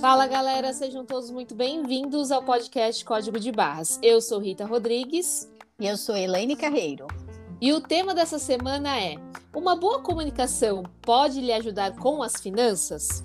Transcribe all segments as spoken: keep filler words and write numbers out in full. Fala galera, sejam todos muito bem-vindos ao podcast Código de Barras. Eu sou Rita Rodrigues. E eu sou Elaine Carreiro. E o tema dessa semana é: uma boa comunicação pode lhe ajudar com as finanças?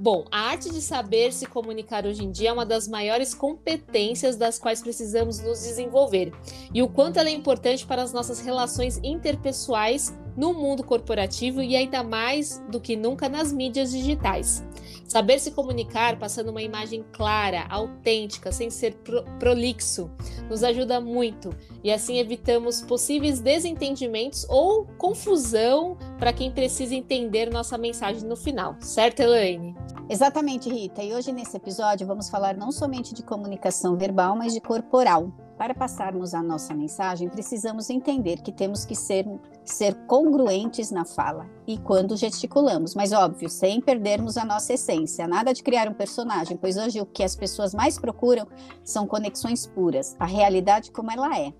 Bom, a arte de saber se comunicar hoje em dia é uma das maiores competências das quais precisamos nos desenvolver, e o quanto ela é importante para as nossas relações interpessoais no mundo corporativo e ainda mais do que nunca nas mídias digitais. Saber se comunicar passando uma imagem clara, autêntica, sem ser pro- prolixo, nos ajuda muito e assim evitamos possíveis desentendimentos ou confusão para quem precisa entender nossa mensagem no final. Certo, Elaine? Exatamente, Rita. E hoje nesse episódio vamos falar não somente de comunicação verbal, mas de corporal. Para passarmos a nossa mensagem, precisamos entender que temos que ser, ser congruentes na fala e quando gesticulamos, mas óbvio, sem perdermos a nossa essência. Nada de criar um personagem, pois hoje o que as pessoas mais procuram são conexões puras, a realidade como ela é.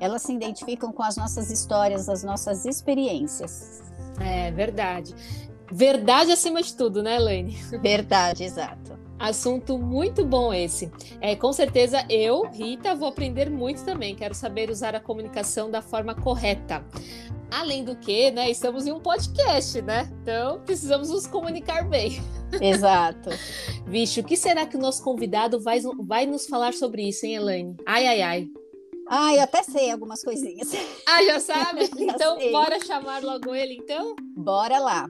Elas se identificam com as nossas histórias, as nossas experiências. É verdade. Verdade acima de tudo, né, Elaine? Verdade, exato. Assunto muito bom esse. É, com certeza eu, Rita, vou aprender muito também. Quero saber usar a comunicação da forma correta. Além do que, né, estamos em um podcast, né? Então, precisamos nos comunicar bem. Exato. Vixe, o que será que o nosso convidado vai, vai nos falar sobre isso, hein, Elaine? Ai, ai, ai. Ai, eu até sei algumas coisinhas. Ah, já sabe? já então, sei. Bora chamar logo ele, então? Bora lá.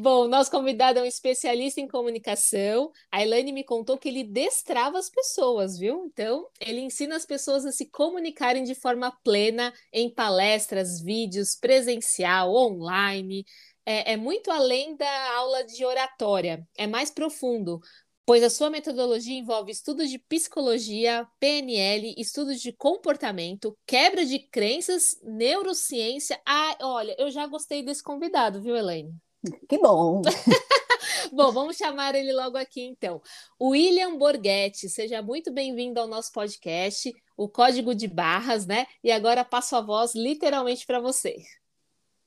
Bom, nosso convidado é um especialista em comunicação. A Elaine me contou que ele destrava as pessoas, viu? Então, ele ensina as pessoas a se comunicarem de forma plena em palestras, vídeos, presencial, online. É, é muito além da aula de oratória, é mais profundo, pois a sua metodologia envolve estudos de psicologia, P N L, estudos de comportamento, quebra de crenças, neurociência. Ah, olha, eu já gostei desse convidado, viu, Elaine? Que bom! Bom, vamos chamar ele logo aqui, então. William Borghetti, seja muito bem-vindo ao nosso podcast, o Código de Barras, né? E agora passo a voz literalmente para você.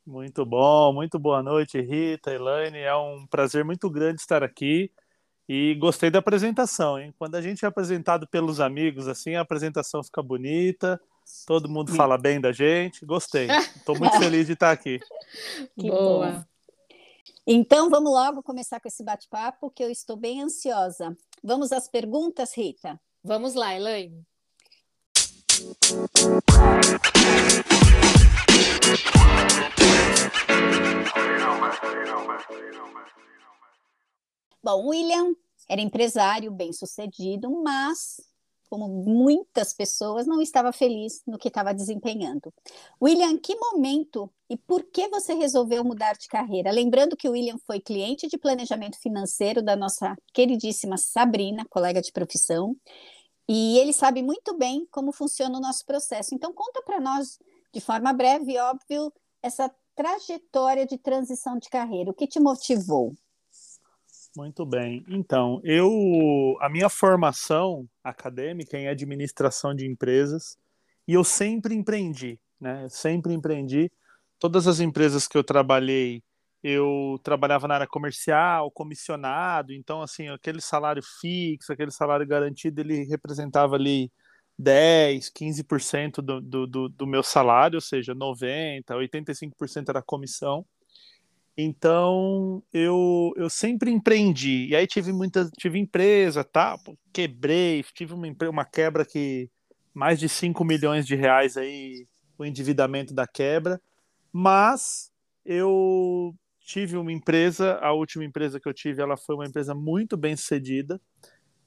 Muito bom, muito boa noite, Rita, Elaine. É um prazer muito grande estar aqui e gostei da apresentação, hein? Quando a gente é apresentado pelos amigos, assim, a apresentação fica bonita. Todo mundo fala bem da gente. Gostei. Estou muito feliz de estar aqui. Que boa! Bom. Então, vamos logo começar com esse bate-papo, que eu estou bem ansiosa. Vamos às perguntas, Rita? Vamos lá, Elaine. Bom, William era empresário bem-sucedido, mas, como muitas pessoas, não estava feliz no que estava desempenhando. William, que momento e por que você resolveu mudar de carreira? Lembrando que o William foi cliente de planejamento financeiro da nossa queridíssima Sabrina, colega de profissão, e ele sabe muito bem como funciona o nosso processo. Então, conta para nós, de forma breve e óbvio, essa trajetória de transição de carreira. O que te motivou? Muito bem. Então, eu, a minha formação acadêmica é em administração de empresas e eu sempre empreendi, né? Eu sempre empreendi. Todas as empresas que eu trabalhei, eu trabalhava na área comercial, comissionado. Então, assim, aquele salário fixo, aquele salário garantido, ele representava ali dez, quinze por cento do, do, do, do meu salário, ou seja, noventa por cento, oitenta e cinco por cento era comissão. Então, eu, eu sempre empreendi, e aí tive, muita, tive empresa, tá? Quebrei, tive uma, uma quebra que mais de cinco milhões de reais aí, o endividamento da quebra, mas eu tive uma empresa, a última empresa que eu tive, ela foi uma empresa muito bem sucedida,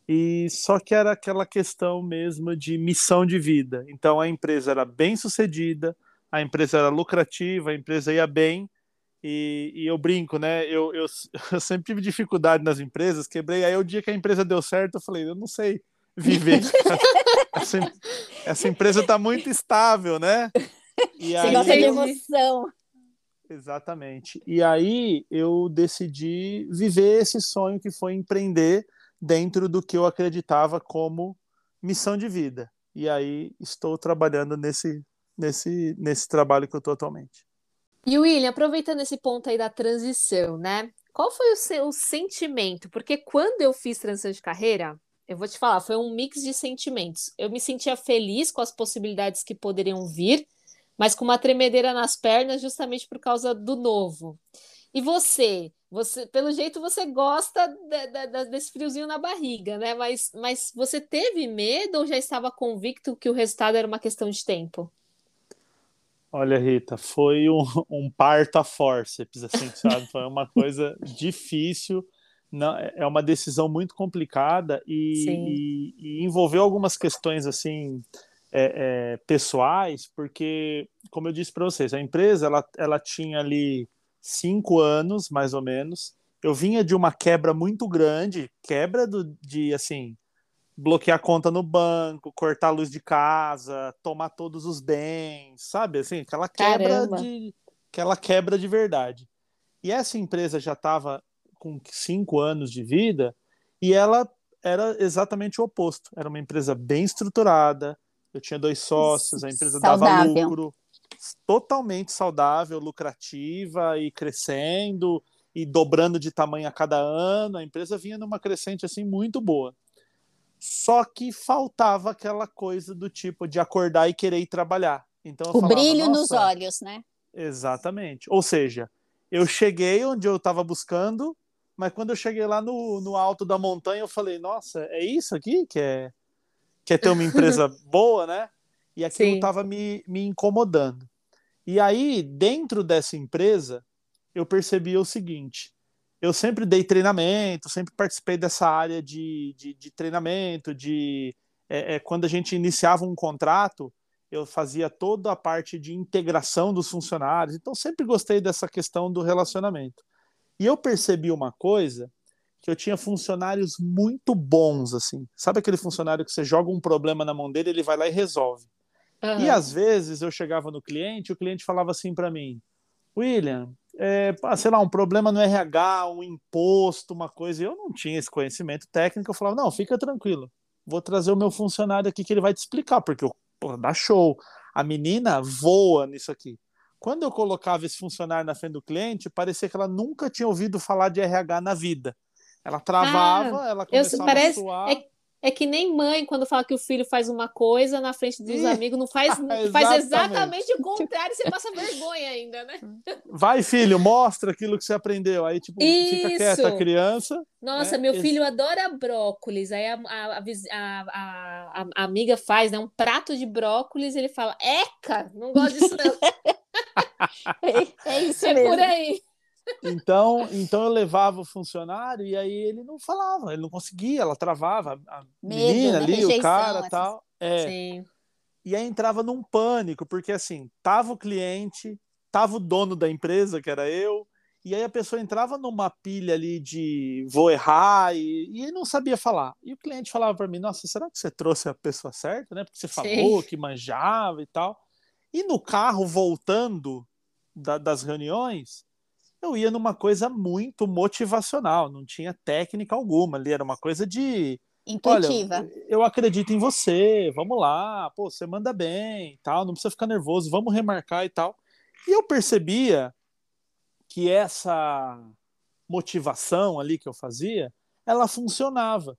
e só que era aquela questão mesmo de missão de vida. Então, a empresa era bem sucedida, a empresa era lucrativa, a empresa ia bem. E, e eu brinco, né? Eu, eu, eu sempre tive dificuldade nas empresas, quebrei. Aí o dia que a empresa deu certo, eu falei, eu não sei viver. essa, essa empresa tá muito estável, né? E você aí, gosta de emoção. Exatamente. E aí eu decidi viver esse sonho que foi empreender dentro do que eu acreditava como missão de vida. E aí estou trabalhando nesse, nesse, nesse trabalho que eu estou atualmente. E William, aproveitando esse ponto aí da transição, né? Qual foi o seu sentimento? Porque quando eu fiz transição de carreira, eu vou te falar, foi um mix de sentimentos. Eu me sentia feliz com as possibilidades que poderiam vir, mas com uma tremedeira nas pernas justamente por causa do novo. E você? Você, pelo jeito, você gosta de, de, desse friozinho na barriga, né? Mas, mas você teve medo ou já estava convicto que o resultado era uma questão de tempo? Olha, Rita, foi um, um parto a fórceps, assim, sabe? Foi uma coisa difícil, não, é uma decisão muito complicada e, e, e envolveu algumas questões, assim, é, é, pessoais, porque, como eu disse para vocês, a empresa, ela, ela tinha ali cinco anos, mais ou menos. Eu vinha de uma quebra muito grande, quebra do, de, assim... bloquear a conta no banco, cortar a luz de casa, tomar todos os bens, sabe? Assim, aquela quebra, de, aquela quebra de verdade. E essa empresa já estava com cinco anos de vida e ela era exatamente o oposto. Era uma empresa bem estruturada, eu tinha dois sócios, a empresa dava lucro, totalmente saudável, lucrativa e crescendo e dobrando de tamanho a cada ano. A empresa vinha numa crescente assim muito boa. Só que faltava aquela coisa do tipo de acordar e querer ir trabalhar. Então, eu o falava, brilho nos olhos, né? Exatamente. Ou seja, eu cheguei onde eu estava buscando, mas quando eu cheguei lá no, no alto da montanha, eu falei, nossa, é isso aqui que é, que é ter uma empresa boa, né? E aquilo estava me, me incomodando. E aí, dentro dessa empresa, eu percebi o seguinte... Eu sempre dei treinamento, sempre participei dessa área de, de, de treinamento, de é, é, quando a gente iniciava um contrato, eu fazia toda a parte de integração dos funcionários, então sempre gostei dessa questão do relacionamento. E eu percebi uma coisa, que eu tinha funcionários muito bons, assim. Sabe aquele funcionário que você joga um problema na mão dele, ele vai lá e resolve. Uhum. E às vezes eu chegava no cliente, o cliente falava assim para mim, William... É, sei lá, um problema no R H, um imposto, uma coisa, eu não tinha esse conhecimento técnico, eu falava, não, fica tranquilo, vou trazer o meu funcionário aqui que ele vai te explicar, porque eu, pô, dá show, a menina voa nisso aqui. Quando eu colocava esse funcionário na frente do cliente, parecia que ela nunca tinha ouvido falar de R H na vida, ela travava, ah, ela começava eu, parece, a suar... É... É que nem mãe, quando fala que o filho faz uma coisa na frente dos Ih, amigos, não faz, exatamente. faz exatamente o contrário, você passa vergonha ainda, né? Vai, filho, mostra aquilo que você aprendeu. Aí, tipo, Isso. fica quieta a criança. Nossa, né? meu filho Esse... adora brócolis. Aí a, a, a, a, a amiga faz, né, um prato de brócolis, ele fala, eca, não gosto disso não. é, é isso é mesmo. Por aí. Então, então eu levava o funcionário e aí ele não falava, ele não conseguia, ela travava, a Medo, menina ali, rejeição, o cara e tal. É. Sim. E aí entrava num pânico, porque assim, tava o cliente, tava o dono da empresa, que era eu, e aí a pessoa entrava numa pilha ali de vou errar e, e ele não sabia falar. E o cliente falava para mim, nossa, será que você trouxe a pessoa certa, né? Porque você falou Sim. que manjava e tal. E no carro, voltando da, das reuniões... eu ia numa coisa muito motivacional, não tinha técnica alguma ali, era uma coisa de... Intuitiva. Olha, eu acredito em você, vamos lá, pô, você manda bem e tal, não precisa ficar nervoso, vamos remarcar e tal. E eu percebia que essa motivação ali que eu fazia, ela funcionava.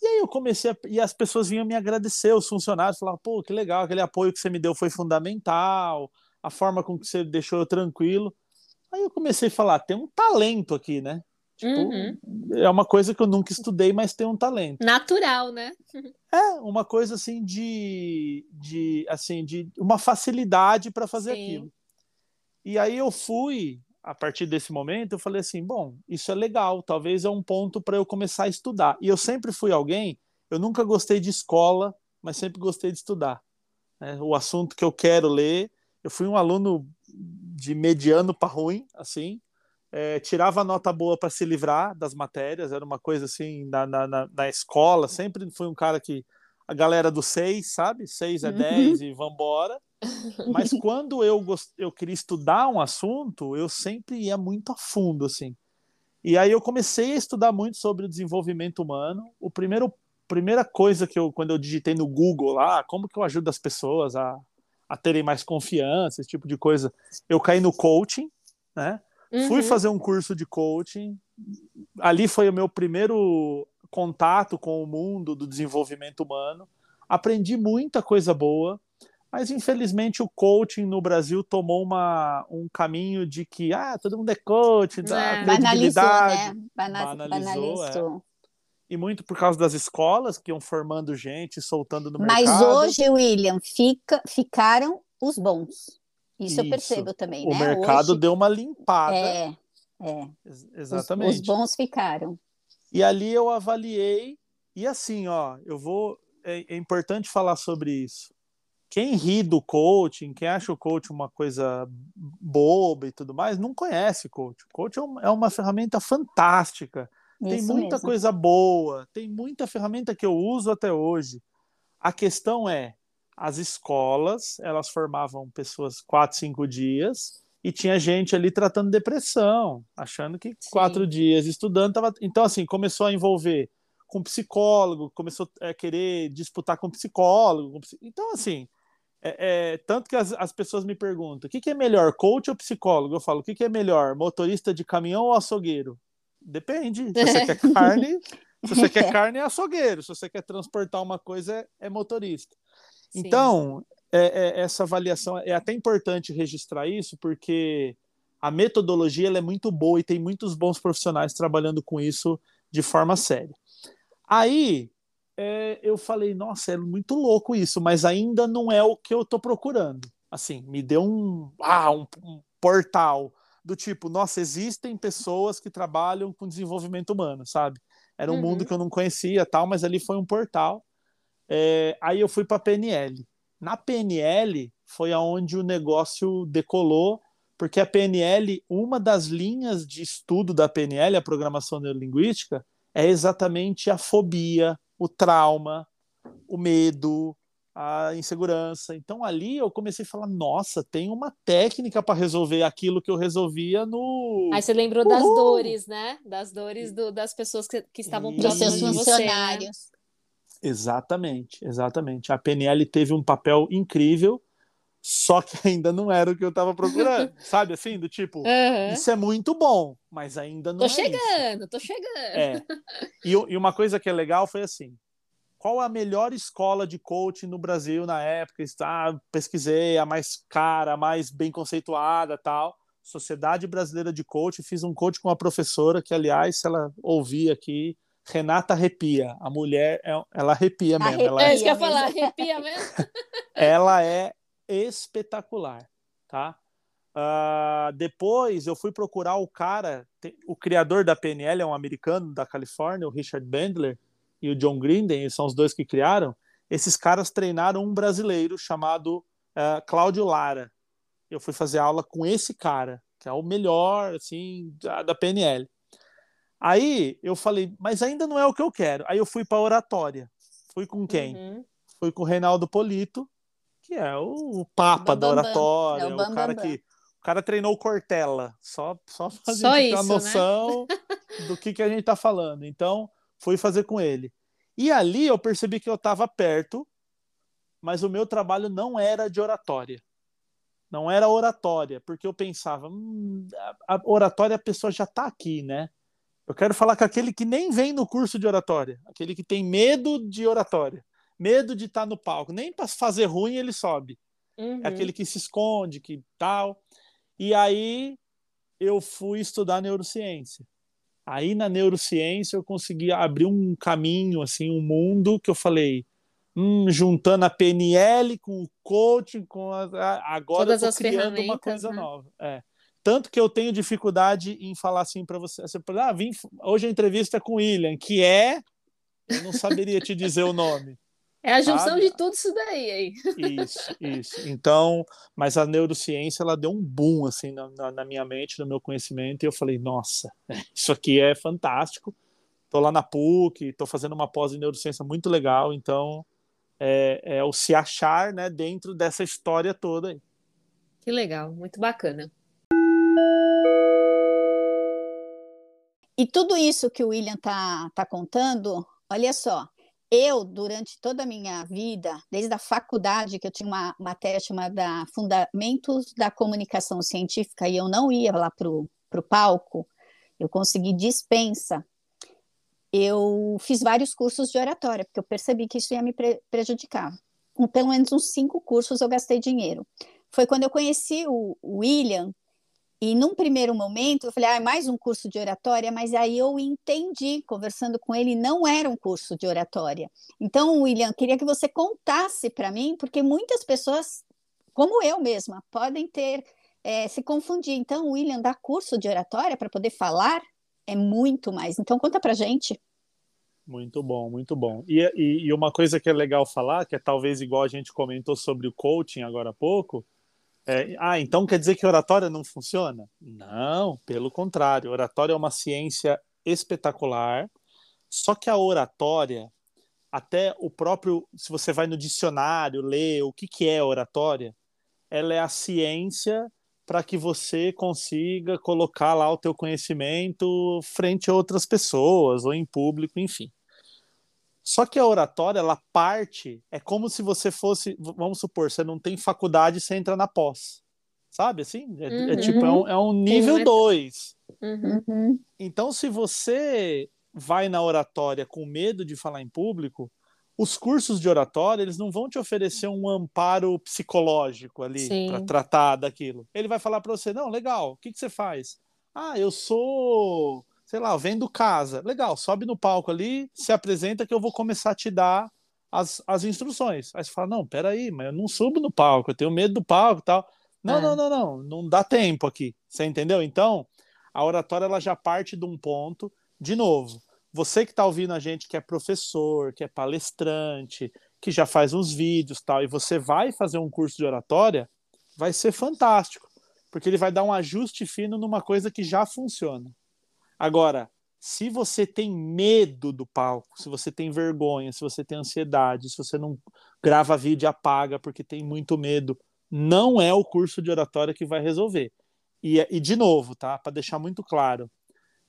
E aí eu comecei, a... e as pessoas vinham me agradecer, os funcionários falavam, pô, que legal, aquele apoio que você me deu foi fundamental, a forma com que você deixou eu tranquilo. Aí eu comecei a falar, tem um talento aqui, né? Tipo, uhum. é uma coisa que eu nunca estudei, mas tem um talento. Natural, né? É, uma coisa assim de... de assim, de uma facilidade para fazer Sim. aquilo. E aí eu fui, a partir desse momento, eu falei assim, bom, isso é legal, talvez é um ponto para eu começar a estudar. E eu sempre fui alguém, eu nunca gostei de escola, mas sempre gostei de estudar. Né? O assunto que eu quero ler, eu fui um aluno... de mediano para ruim, assim, é, tirava nota boa para se livrar das matérias, era uma coisa assim, na, na, na escola, sempre fui um cara que, a galera do seis, sabe? Seis é dez uhum. e vambora, mas quando eu, gost... eu queria estudar um assunto, eu sempre ia muito a fundo, assim, e aí eu comecei a estudar muito sobre o desenvolvimento humano, o primeiro, primeira coisa que eu, quando eu digitei no Google lá, como que eu ajudo as pessoas a a terem mais confiança, esse tipo de coisa. Eu caí no coaching, né? Uhum. Fui fazer um curso de coaching. Ali foi o meu primeiro contato com o mundo do desenvolvimento humano. Aprendi muita coisa boa, mas infelizmente o coaching no Brasil tomou uma, um caminho de que ah, todo mundo é coach, é. Banalizou, né? Banaz... Banalizou, Banalizou. É. E muito por causa das escolas que iam formando gente, soltando no mercado. Mas hoje, William, fica, ficaram os bons. Isso, Isso. eu percebo também, o né? O mercado hoje... deu uma limpada. É, é. Ex- exatamente. Os, os bons ficaram. E ali eu avaliei, e assim, ó, eu vou... É, é importante falar sobre isso. Quem ri do coaching, quem acha o coaching uma coisa boba e tudo mais, não conhece coaching. O coaching é uma, é uma ferramenta fantástica. Tem isso muita mesmo. Coisa boa, tem muita ferramenta que eu uso até hoje. A questão é, as escolas, elas formavam pessoas quatro, cinco dias e tinha gente ali tratando depressão, achando que Sim. quatro dias estudando tava... Então, assim, começou a envolver com psicólogo, começou a querer disputar com psicólogo. Com psic... Então, assim, é, é... tanto que as, as pessoas me perguntam, o que, que é melhor, coach ou psicólogo? Eu falo, o que, que é melhor, motorista de caminhão ou açougueiro? Depende, se você quer carne, se você quer carne é açougueiro, se você quer transportar uma coisa é motorista. Sim. Então, é, é, essa avaliação, é até importante registrar isso, porque a metodologia ela é muito boa e tem muitos bons profissionais trabalhando com isso de forma séria. Aí, é, eu falei, nossa, é muito louco isso, mas ainda não é o que eu tô procurando. Assim, me deu um, ah, um, um portal... do tipo, nossa, existem pessoas que trabalham com desenvolvimento humano, sabe? Era um uhum. mundo que eu não conhecia, tal, mas ali foi um portal. É, aí eu fui para a P N L. Na P N L foi aonde o negócio decolou, porque a P N L, uma das linhas de estudo da P N L, a programação neurolinguística, é exatamente a fobia, o trauma, o medo, a insegurança. Então ali eu comecei a falar, nossa, tem uma técnica para resolver aquilo que eu resolvia no... Aí você lembrou Uhul. das dores, né? Das dores do, das pessoas que, que estavam próximas de você, né? Exatamente, exatamente. A P N L teve um papel incrível, só que ainda não era o que eu estava procurando, sabe? Assim, do tipo, uhum. isso é muito bom, mas ainda não tô é chegando, isso. Tô chegando, tô chegando. É. E, e uma coisa que é legal foi assim, qual a melhor escola de coaching no Brasil na época? Ah, pesquisei, a mais cara, a mais bem conceituada, tal. Sociedade Brasileira de Coach. Fiz um coach com uma professora que, aliás, se ela ouvir aqui, Renata arrepia. A mulher, ela arrepia mesmo. Arrepia, ela... É isso que eu ia falar, arrepia mesmo. Ela é espetacular, tá? Uh, depois eu fui procurar o cara, o criador da P N L, é um americano da Califórnia, o Richard Bandler, e o John Grinder, são os dois que criaram, esses caras treinaram um brasileiro chamado uh, Cláudio Lara. Eu fui fazer aula com esse cara, que é o melhor, assim, da, da P N L. Aí eu falei, mas ainda não é o que eu quero. Aí eu fui para oratória. Fui com quem? Uhum. Fui com o Reinaldo Polito, que é o, o papa bam, da oratória, bam, bam. É o, o cara bam, bam. que... O cara treinou Cortella, só, só pra só gente isso, ter uma noção, né? do que, que a gente tá falando. Então, fui fazer com ele. E ali eu percebi que eu estava perto, mas o meu trabalho não era de oratória. Não era oratória, porque eu pensava, hum, a oratória a pessoa já está aqui, né? Eu quero falar com aquele que nem vem no curso de oratória, aquele que tem medo de oratória, medo de estar tá no palco, nem para fazer ruim ele sobe. Uhum. É aquele que se esconde, que tal. E aí eu fui estudar neurociência. Aí na neurociência eu consegui abrir um caminho, assim, um mundo que eu falei, hum, juntando a P N L com o coaching, com a, a, agora eu tô criando uma coisa né? nova. É. Tanto que eu tenho dificuldade em falar assim para você, você fala, ah, vim, hoje a entrevista é com o William, que é, eu não saberia te dizer o nome. É a junção sabe? de tudo isso daí, aí. Isso, isso. Então, mas a neurociência, ela deu um boom, assim, na, na minha mente, no meu conhecimento, e eu falei, nossa, isso aqui é fantástico. Tô lá na P U C, tô fazendo uma pós em neurociência muito legal, então é, é o se achar, né, dentro dessa história toda aí. Que legal, muito bacana. E tudo isso que o William tá, tá contando, olha só, eu, durante toda a minha vida, desde a faculdade, que eu tinha uma matéria chamada Fundamentos da Comunicação Científica, e eu não ia lá para o palco, eu consegui dispensa, eu fiz vários cursos de oratória, porque eu percebi que isso ia me pre- prejudicar. Um, pelo menos uns cinco cursos eu gastei dinheiro. Foi quando eu conheci o, o William, e num primeiro momento eu falei, ah, mais um curso de oratória, mas aí eu entendi, conversando com ele, não era um curso de oratória. Então, William, queria que você contasse para mim, porque muitas pessoas, como eu mesma, podem ter é, se confundir. Então, William, dá curso de oratória para poder falar? É muito mais. Então, conta pra gente. Muito bom, muito bom. E, e, e uma coisa que é legal falar, que é talvez igual a gente comentou sobre o coaching agora há pouco, é, ah, então quer dizer que oratória não funciona? Não, pelo contrário. Oratória é uma ciência espetacular, só que a oratória, até o próprio, se você vai no dicionário, lê o que, que é oratória, ela é a ciência para que você consiga colocar lá o teu conhecimento frente a outras pessoas, ou em público, enfim. Só que a oratória, ela parte, é como se você fosse, vamos supor, você não tem faculdade, você entra na pós, sabe assim? É, uhum. é tipo, é um, é um nível dois. Uhum. Então, se você vai na oratória com medo de falar em público, os cursos de oratória, eles não vão te oferecer um amparo psicológico ali para tratar daquilo. Ele vai falar para você, não, legal, o que, que você faz? Ah, eu sou, sei lá, eu vendo casa. Legal, sobe no palco ali, se apresenta que eu vou começar a te dar as, as instruções. Aí você fala, não, peraí, mas eu não subo no palco, eu tenho medo do palco e tal. Não, é. não, não, não, não dá tempo aqui. Você entendeu? Então, a oratória ela já parte de um ponto, de novo, você que está ouvindo a gente, que é professor, que é palestrante, que já faz uns vídeos e tal, e você vai fazer um curso de oratória, vai ser fantástico, porque ele vai dar um ajuste fino numa coisa que já funciona. Agora, se você tem medo do palco, se você tem vergonha, se você tem ansiedade, se você não grava vídeo e apaga porque tem muito medo, não é o curso de oratória que vai resolver. E, e de novo, tá? Para deixar muito claro,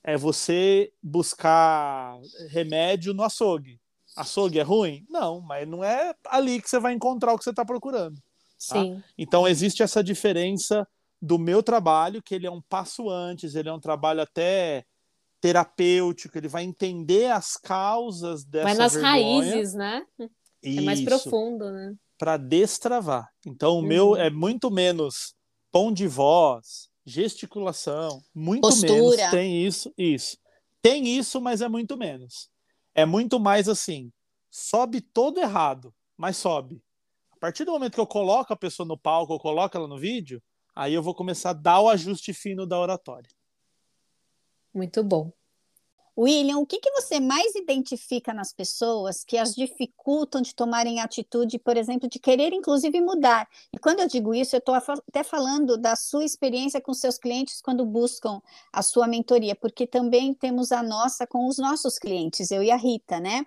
é você buscar remédio no açougue. Açougue é ruim? Não, mas não é ali que você vai encontrar o que você está procurando. Tá? Sim. Então, existe essa diferença do meu trabalho, que ele é um passo antes, ele é um trabalho até terapêutico, ele vai entender as causas dessa vergonha. Vai nas raízes, né? Isso, é mais profundo, né? Para destravar. Então, o uhum. meu é muito menos tom de voz, gesticulação, muito postura. Menos tem isso, isso. Tem isso, mas é muito menos. É muito mais assim, sobe todo errado, mas sobe. A partir do momento que eu coloco a pessoa no palco, eu coloco ela no vídeo, aí eu vou começar a dar o ajuste fino da oratória. Muito bom. William, o que, que você mais identifica nas pessoas que as dificultam de tomarem atitude, por exemplo, de querer, inclusive, mudar? E quando eu digo isso, eu estou até falando da sua experiência com seus clientes quando buscam a sua mentoria, porque também temos a nossa com os nossos clientes, eu e a Rita, né?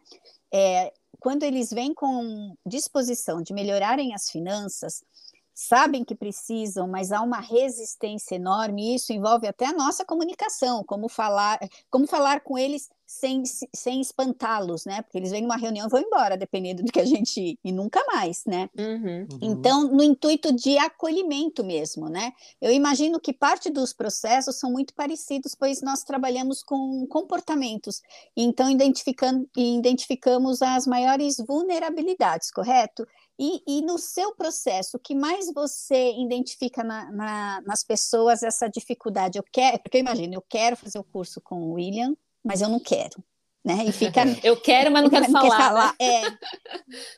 É, quando eles vêm com disposição de melhorarem as finanças, sabem que precisam, mas há uma resistência enorme, e isso envolve até a nossa comunicação, como falar, como falar com eles sem, sem espantá-los, né? Porque eles vêm numa reunião e vão embora, dependendo do que a gente ir, e nunca mais, né? Uhum. Então, no intuito de acolhimento mesmo, né? Eu imagino que parte dos processos são muito parecidos, pois nós trabalhamos com comportamentos, então identificando, identificamos as maiores vulnerabilidades, correto? E, e no seu processo, o que mais você identifica na, na, nas pessoas essa dificuldade? Eu quero, porque eu imagino, eu quero fazer o curso com o William, mas eu não quero, né? E fica, eu quero, mas não quero falar. Não quero falar. Né? É,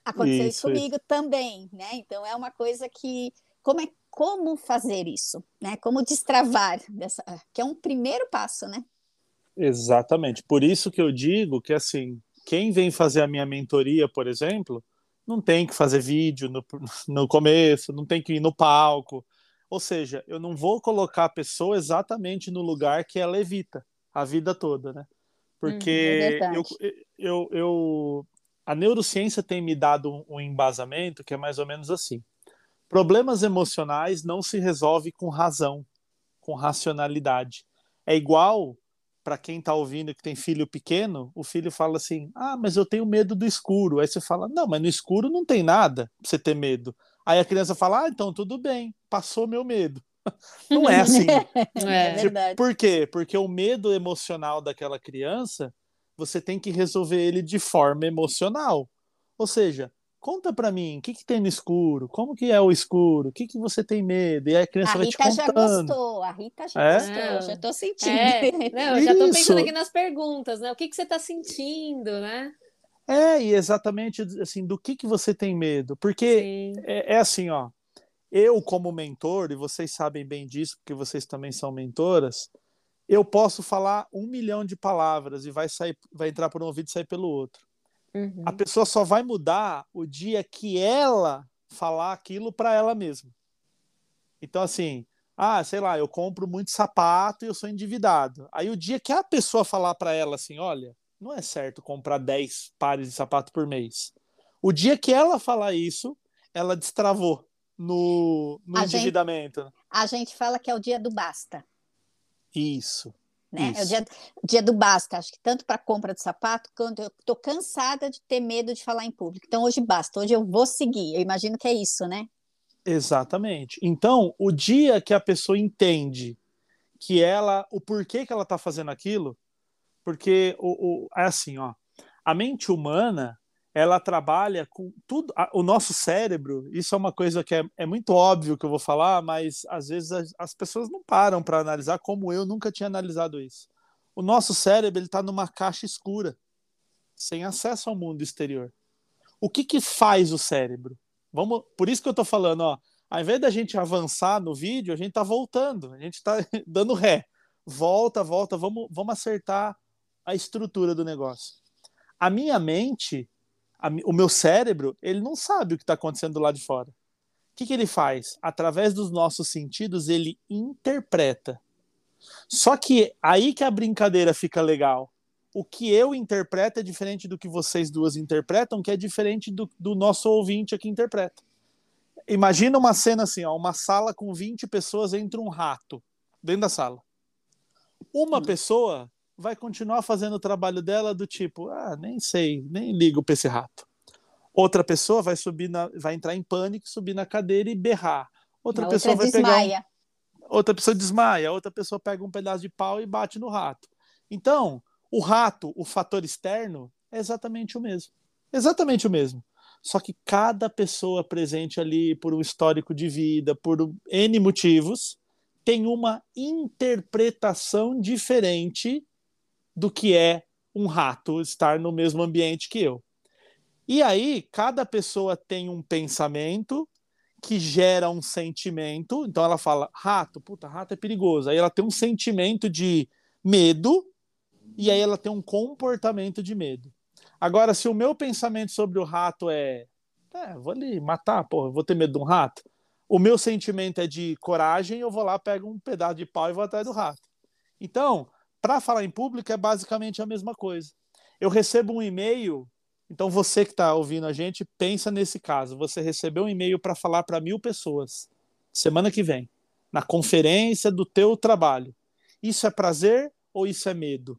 aconteceu isso, isso comigo isso. também, né? Então é uma coisa que como é como fazer isso, né? Como destravar dessa, que é um primeiro passo, né? Exatamente. Por isso que eu digo que assim, quem vem fazer a minha mentoria, por exemplo, não tem que fazer vídeo no, no começo, não tem que ir no palco. Ou seja, eu não vou colocar a pessoa exatamente no lugar que ela evita a vida toda, né? Porque hum, é eu, eu, eu, a neurociência tem me dado um, um embasamento que é mais ou menos assim. Problemas emocionais não se resolve com razão, com racionalidade. É igual para quem está ouvindo que tem filho pequeno, o filho fala assim, ah, mas eu tenho medo do escuro. Aí você fala, não, mas no escuro não tem nada para você ter medo. Aí a criança fala, ah, então tudo bem, passou meu medo. Não é assim. É, tipo, é por quê? Porque o medo emocional daquela criança, você tem que resolver ele de forma emocional. Ou seja, conta pra mim, o que que tem no escuro? Como que é o escuro? O que que você tem medo? E a criança a vai Rita te contando. A Rita já gostou, a Rita já é? gostou, não. já tô sentindo. É. Não, eu já tô pensando aqui nas perguntas, né? O que que você tá sentindo, né? É, e exatamente, assim, do que que você tem medo? Porque é, é assim, ó, eu como mentor, e vocês sabem bem disso, porque vocês também são mentoras, eu posso falar um milhão de palavras e vai, sair, vai entrar por um ouvido e sair pelo outro. Uhum. A pessoa só vai mudar o dia que ela falar aquilo para ela mesma. Então, assim, ah, sei lá, eu compro muito sapato e eu sou endividado. Aí o dia que a pessoa falar para ela assim, olha, não é certo comprar dez pares de sapato por mês. O dia que ela falar isso, ela destravou no, no a endividamento. Gente, a gente fala que é o dia do basta. Isso. Né? É o dia, dia do basta, acho que tanto para compra de sapato, quanto eu estou cansada de ter medo de falar em público. Então hoje basta, hoje eu vou seguir. Eu imagino que é isso, né? Exatamente. Então, o dia que a pessoa entende que ela, o porquê que ela está fazendo aquilo, porque o, o, é assim, ó, a mente humana, ela trabalha com tudo, a, o nosso cérebro, isso é uma coisa que é, é muito óbvio que eu vou falar, mas às vezes as, as pessoas não param para analisar, como eu nunca tinha analisado isso. O nosso cérebro, ele está numa caixa escura, sem acesso ao mundo exterior. O que que faz o cérebro? Vamos, por isso que eu estou falando, ó, ao invés da gente avançar no vídeo, a gente está voltando, a gente está dando ré. Volta, volta, vamos, vamos acertar a estrutura do negócio. A minha mente... O meu cérebro, ele não sabe o que está acontecendo do lado de fora. O que que ele faz? Através dos nossos sentidos, ele interpreta. Só que aí que a brincadeira fica legal. O que eu interpreto é diferente do que vocês duas interpretam, que é diferente do, do nosso ouvinte aqui interpreta. Imagina uma cena assim, ó, uma sala com vinte pessoas, entra um rato dentro da sala. Uma hum. pessoa... vai continuar fazendo o trabalho dela do tipo, ah, nem sei, nem ligo pra esse rato. Outra pessoa vai subir na, vai entrar em pânico, subir na cadeira e berrar. Outra a pessoa outra vai desmaia. pegar... Um, outra pessoa desmaia. Outra pessoa pega um pedaço de pau e bate no rato. Então, o rato, o fator externo, é exatamente o mesmo. Exatamente o mesmo. Só que cada pessoa presente ali por um histórico de vida, por N motivos, tem uma interpretação diferente do que é um rato estar no mesmo ambiente que eu. E aí, cada pessoa tem um pensamento que gera um sentimento. Então ela fala, rato, puta, rato é perigoso. Aí ela tem um sentimento de medo e aí ela tem um comportamento de medo. Agora, se o meu pensamento sobre o rato é, é vou ali matar, porra, vou ter medo de um rato. O meu sentimento é de coragem, eu vou lá, pego um pedaço de pau e vou atrás do rato. Então, para falar em público é basicamente a mesma coisa. Eu recebo um e-mail, então você que está ouvindo a gente, pensa nesse caso. Você recebeu um e-mail para falar para mil pessoas, semana que vem, na conferência do teu trabalho. Isso é prazer ou isso é medo?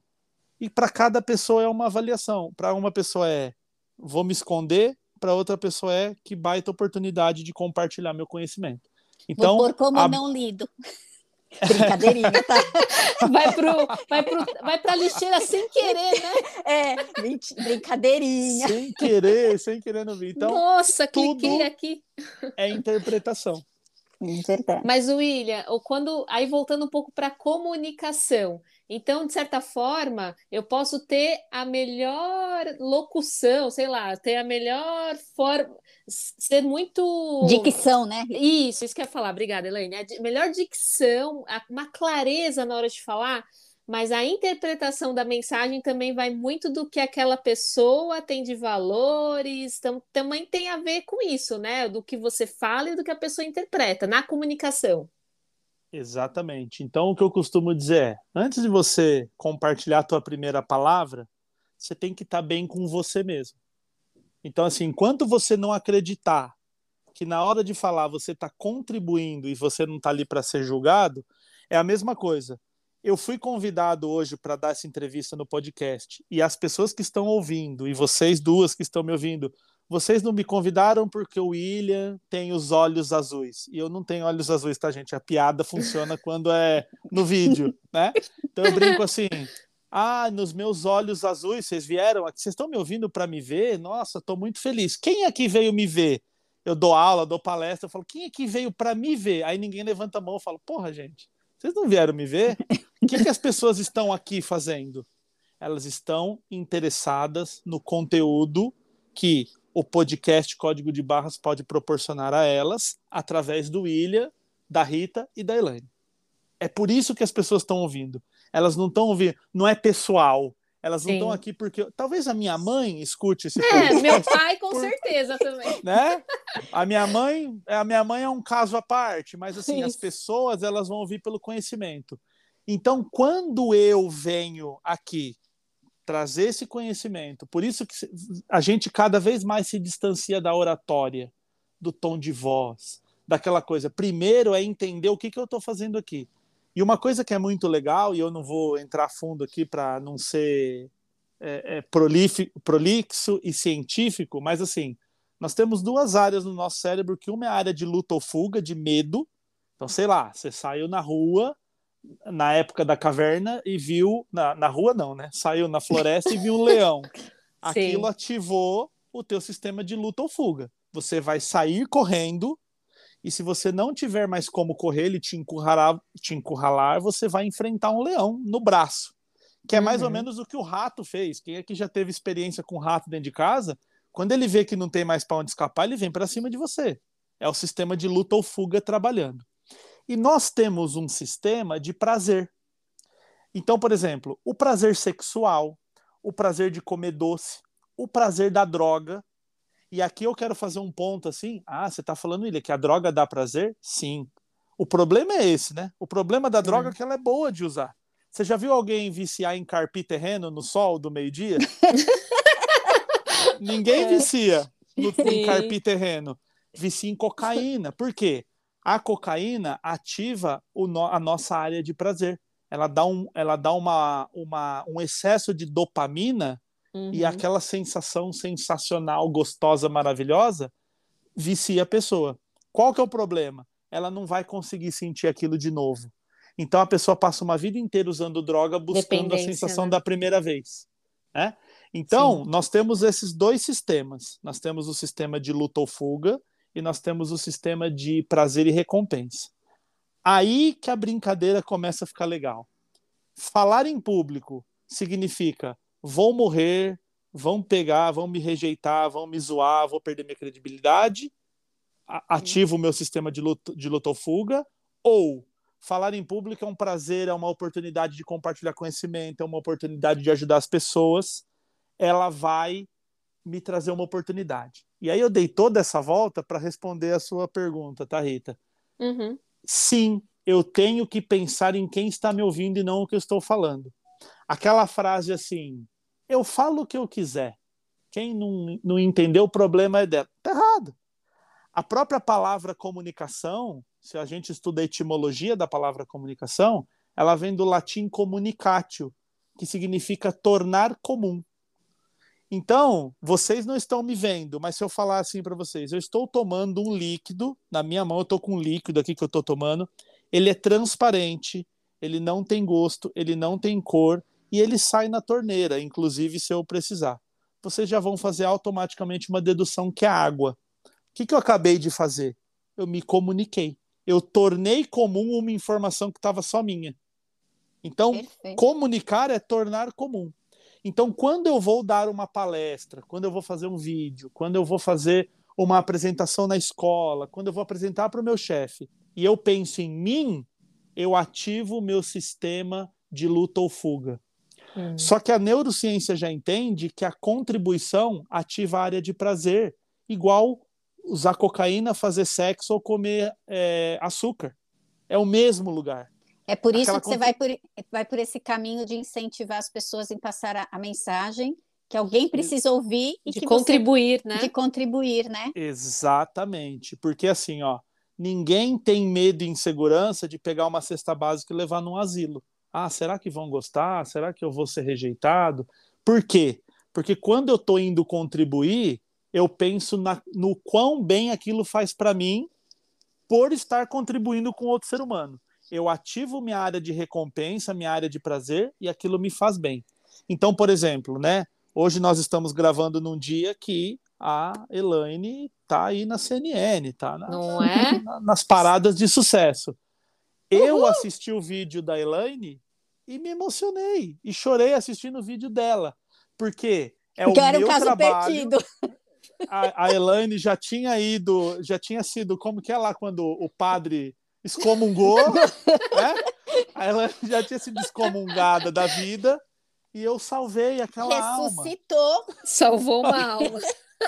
E para cada pessoa é uma avaliação. Para uma pessoa é, vou me esconder, para outra pessoa é, que baita oportunidade de compartilhar meu conhecimento. Então, vou pôr como a... não lido. Brincadeirinha, tá? Vai pro, vai pro, vai pra lixeira sem querer, né? É, brincadeirinha. Sem querer, sem querer no vídeo. Então, nossa, cliquei aqui. É interpretação. Interpretação. Mas, William, quando, aí voltando um pouco para comunicação. Então, de certa forma, eu posso ter a melhor locução, sei lá, ter a melhor forma... ser muito... Dicção, né? Isso, isso que eu ia falar. Obrigada, Elaine. A melhor dicção, uma clareza na hora de falar, mas a interpretação da mensagem também vai muito do que aquela pessoa tem de valores, então, também tem a ver com isso, né? Do que você fala e do que a pessoa interpreta na comunicação. Exatamente. Então, o que eu costumo dizer é, antes de você compartilhar a tua primeira palavra, você tem que estar bem com você mesmo. Então, assim, enquanto você não acreditar que na hora de falar você está contribuindo e você não está ali para ser julgado, é a mesma coisa. eu fui convidado hoje para dar essa entrevista no podcast, e as pessoas que estão ouvindo, e vocês duas que estão me ouvindo, vocês não me convidaram porque o William tem os olhos azuis. E eu não tenho olhos azuis, tá, gente? A piada funciona quando é no vídeo, né? Então eu brinco assim, ah, nos meus olhos azuis, vocês vieram aqui, vocês estão me ouvindo para me ver? Nossa, estou muito feliz. Quem aqui veio me ver? Eu dou aula, dou palestra, eu falo, quem aqui veio para me ver? Aí ninguém levanta a mão, eu falo, porra, gente, vocês não vieram me ver? O que, que as pessoas estão aqui fazendo? Elas estão interessadas no conteúdo que o podcast Código de Barras pode proporcionar a elas através do William, da Rita e da Elaine. É por isso que as pessoas estão ouvindo. Elas não estão ouvindo, não é pessoal. Elas não estão aqui porque... Talvez a minha mãe escute esse podcast. É, meu pai com por... certeza também. Né? A minha mãe, a minha mãe é um caso à parte, mas assim, isso. As pessoas, elas vão ouvir pelo conhecimento. Então, quando eu venho aqui trazer esse conhecimento, por isso que a gente cada vez mais se distancia da oratória, do tom de voz, daquela coisa. Primeiro é entender o que, que eu estou fazendo aqui. E uma coisa que é muito legal, e eu não vou entrar fundo aqui para não ser é, é, prolif- prolixo e científico, mas assim, nós temos duas áreas no nosso cérebro, que uma é a área de luta ou fuga, de medo. Então, sei lá, você saiu na rua, na época da caverna, e viu... Na, na rua não, né? Saiu na floresta e viu um leão. Aquilo ativou o teu sistema de luta ou fuga. Você vai sair correndo, e se você não tiver mais como correr, ele te encurralar, te encurralar, você vai enfrentar um leão no braço. Que é mais uhum. ou menos o que o rato fez. Quem aqui já teve experiência com rato dentro de casa, quando ele vê que não tem mais para onde escapar, ele vem para cima de você. É o sistema de luta ou fuga trabalhando. E nós temos um sistema de prazer. Então, por exemplo, o prazer sexual, o prazer de comer doce, o prazer da droga. E aqui eu quero fazer um ponto assim, ah, você está falando, William, que a droga dá prazer? Sim. O problema é esse, né? O problema da droga hum. é que ela é boa de usar. Você já viu alguém viciar em carpir terreno no sol do meio-dia? Ninguém é. vicia no, em carpir terreno. Vicia em cocaína. Por quê? A cocaína ativa o no, a nossa área de prazer. Ela dá um, ela dá uma, uma, um excesso de dopamina. Uhum. E aquela sensação sensacional, gostosa, maravilhosa, vicia a pessoa. Qual que é o problema? Ela não vai conseguir sentir aquilo de novo. Então a pessoa passa uma vida inteira usando droga, buscando a sensação, né, da primeira vez. Né? Então, sim, nós temos esses dois sistemas. Nós temos o sistema de luta ou fuga e nós temos o sistema de prazer e recompensa. Aí que a brincadeira começa a ficar legal. Falar em público significa... vão morrer, vão pegar, vão me rejeitar, vão me zoar, vou perder minha credibilidade, ativo o meu sistema de luta, de luta ou fuga, ou falar em público é um prazer, é uma oportunidade de compartilhar conhecimento, é uma oportunidade de ajudar as pessoas, ela vai me trazer uma oportunidade. E aí eu dei toda essa volta para responder a sua pergunta, tá, Rita? Uhum. Sim, eu tenho que pensar em quem está me ouvindo e não o que eu estou falando. Aquela frase assim... eu falo o que eu quiser. Quem não, não entendeu, o problema é dela. Tá errado. A própria palavra comunicação, se a gente estuda a etimologia da palavra comunicação, ela vem do latim communicatio, que significa tornar comum. Então, vocês não estão me vendo, mas se eu falar assim para vocês, eu estou tomando um líquido, na minha mão eu estou com um líquido aqui que eu estou tomando, ele é transparente, ele não tem gosto, ele não tem cor, e ele sai na torneira, inclusive se eu precisar. Vocês já vão fazer automaticamente uma dedução que é água. O que, que eu acabei de fazer? Eu me comuniquei. Eu tornei comum uma informação que estava só minha. Então, perfeito, comunicar é tornar comum. Então, quando eu vou dar uma palestra, quando eu vou fazer um vídeo, quando eu vou fazer uma apresentação na escola, quando eu vou apresentar para o meu chefe, e eu penso em mim, eu ativo o meu sistema de luta ou fuga. Hum. Só que a neurociência já entende que a contribuição ativa a área de prazer, igual usar cocaína, fazer sexo ou comer é, açúcar. É o mesmo lugar. É por isso Aquela que você contri... vai, por, vai por esse caminho de incentivar as pessoas em passar a, a mensagem que alguém precisa ouvir e de que contribuir, você... né? De contribuir, né? Exatamente. Porque assim, ó, ninguém tem medo e insegurança de pegar uma cesta básica e levar num asilo. Ah, será que vão gostar? Será que eu vou ser rejeitado? Por quê? Porque quando eu estou indo contribuir, eu penso na, no quão bem aquilo faz para mim por estar contribuindo com outro ser humano. Eu ativo minha área de recompensa, minha área de prazer, e aquilo me faz bem. Então, por exemplo, né? Hoje nós estamos gravando num dia que a Elaine está aí na C N N, está na, Não é? na, nas paradas de sucesso. Uhul. Eu assisti o vídeo da Elaine e me emocionei e chorei assistindo o vídeo dela, porque é porque o era meu um caso trabalho. Perdido. A, a Elaine já tinha ido, já tinha sido, como que é lá quando o padre excomungou, né? A Elaine já tinha sido excomungada da vida. E eu salvei aquela alma. Ressuscitou. Salvou uma alma.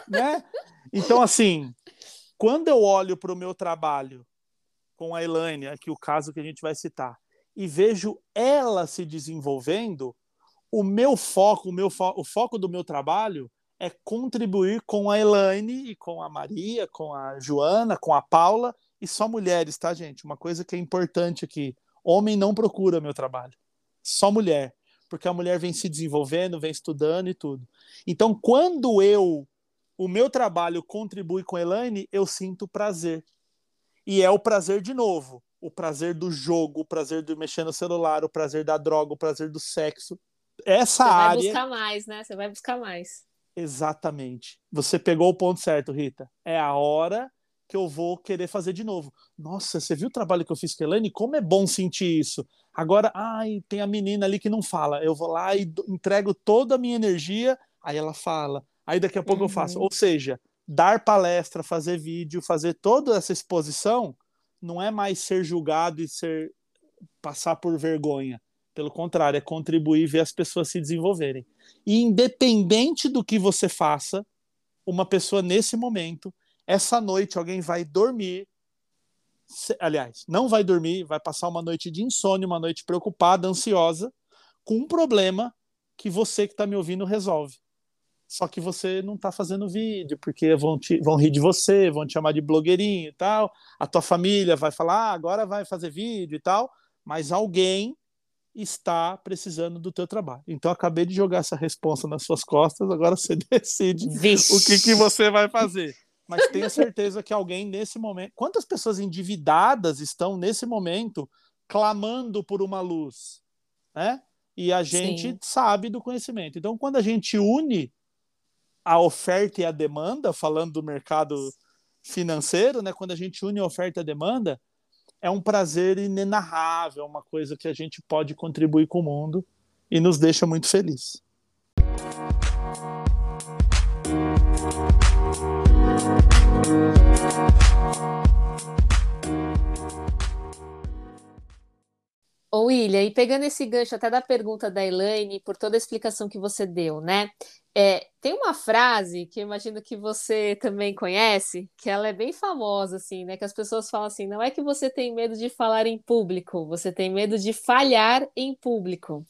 Né? Então, assim, quando eu olho para o meu trabalho com a Elaine, aqui o caso que a gente vai citar, e vejo ela se desenvolvendo, o meu foco, o, meu fo- o foco do meu trabalho é contribuir com a Elaine e com a Maria, com a Joana, com a Paula, e só mulheres, tá, gente? Uma coisa que é importante aqui, homem não procura meu trabalho, só mulher. Porque a mulher vem se desenvolvendo, vem estudando e tudo. Então, quando eu, o meu trabalho contribui com a Elaine, eu sinto prazer. E é o prazer de novo. O prazer do jogo, o prazer do mexer no celular, o prazer da droga, o prazer do sexo. Essa Você área... Você vai buscar mais, né? Você vai buscar mais. Exatamente. Você pegou o ponto certo, Rita. É a hora que eu vou querer fazer de novo. Nossa, você viu o trabalho que eu fiz com a Elaine? Como é bom sentir isso. Agora, ai, tem a menina ali que não fala. Eu vou lá e entrego toda a minha energia, aí ela fala. Aí daqui a pouco uhum. eu faço. Ou seja, dar palestra, fazer vídeo, fazer toda essa exposição, não é mais ser julgado e ser passar por vergonha. Pelo contrário, é contribuir e ver as pessoas se desenvolverem. E independente do que você faça, uma pessoa nesse momento... Essa noite alguém vai dormir, aliás, não vai dormir, vai passar uma noite de insônia, uma noite preocupada, ansiosa, com um problema que você que está me ouvindo resolve. Só que você não está fazendo vídeo, porque vão, te, vão rir de você, vão te chamar de blogueirinho e tal, a tua família vai falar, ah, agora vai fazer vídeo e tal, mas alguém está precisando do teu trabalho. Então, eu acabei de jogar essa responsa nas suas costas, agora você decide Vixe. o que, que você vai fazer. Mas tenho certeza que alguém nesse momento... Quantas pessoas endividadas estão nesse momento clamando por uma luz, né? E a gente Sim. sabe do conhecimento. Então, quando a gente une a oferta e a demanda, falando do mercado financeiro, né? Quando a gente une a oferta e a demanda, é um prazer inenarrável, uma coisa que a gente pode contribuir com o mundo e nos deixa muito felizes. Ô William, e pegando esse gancho até da pergunta da Elaine, por toda a explicação que você deu, né? É, tem uma frase que eu imagino que você também conhece, que ela é bem famosa, assim, né? Que as pessoas falam assim, não é que você tem medo de falar em público, você tem medo de falhar em público.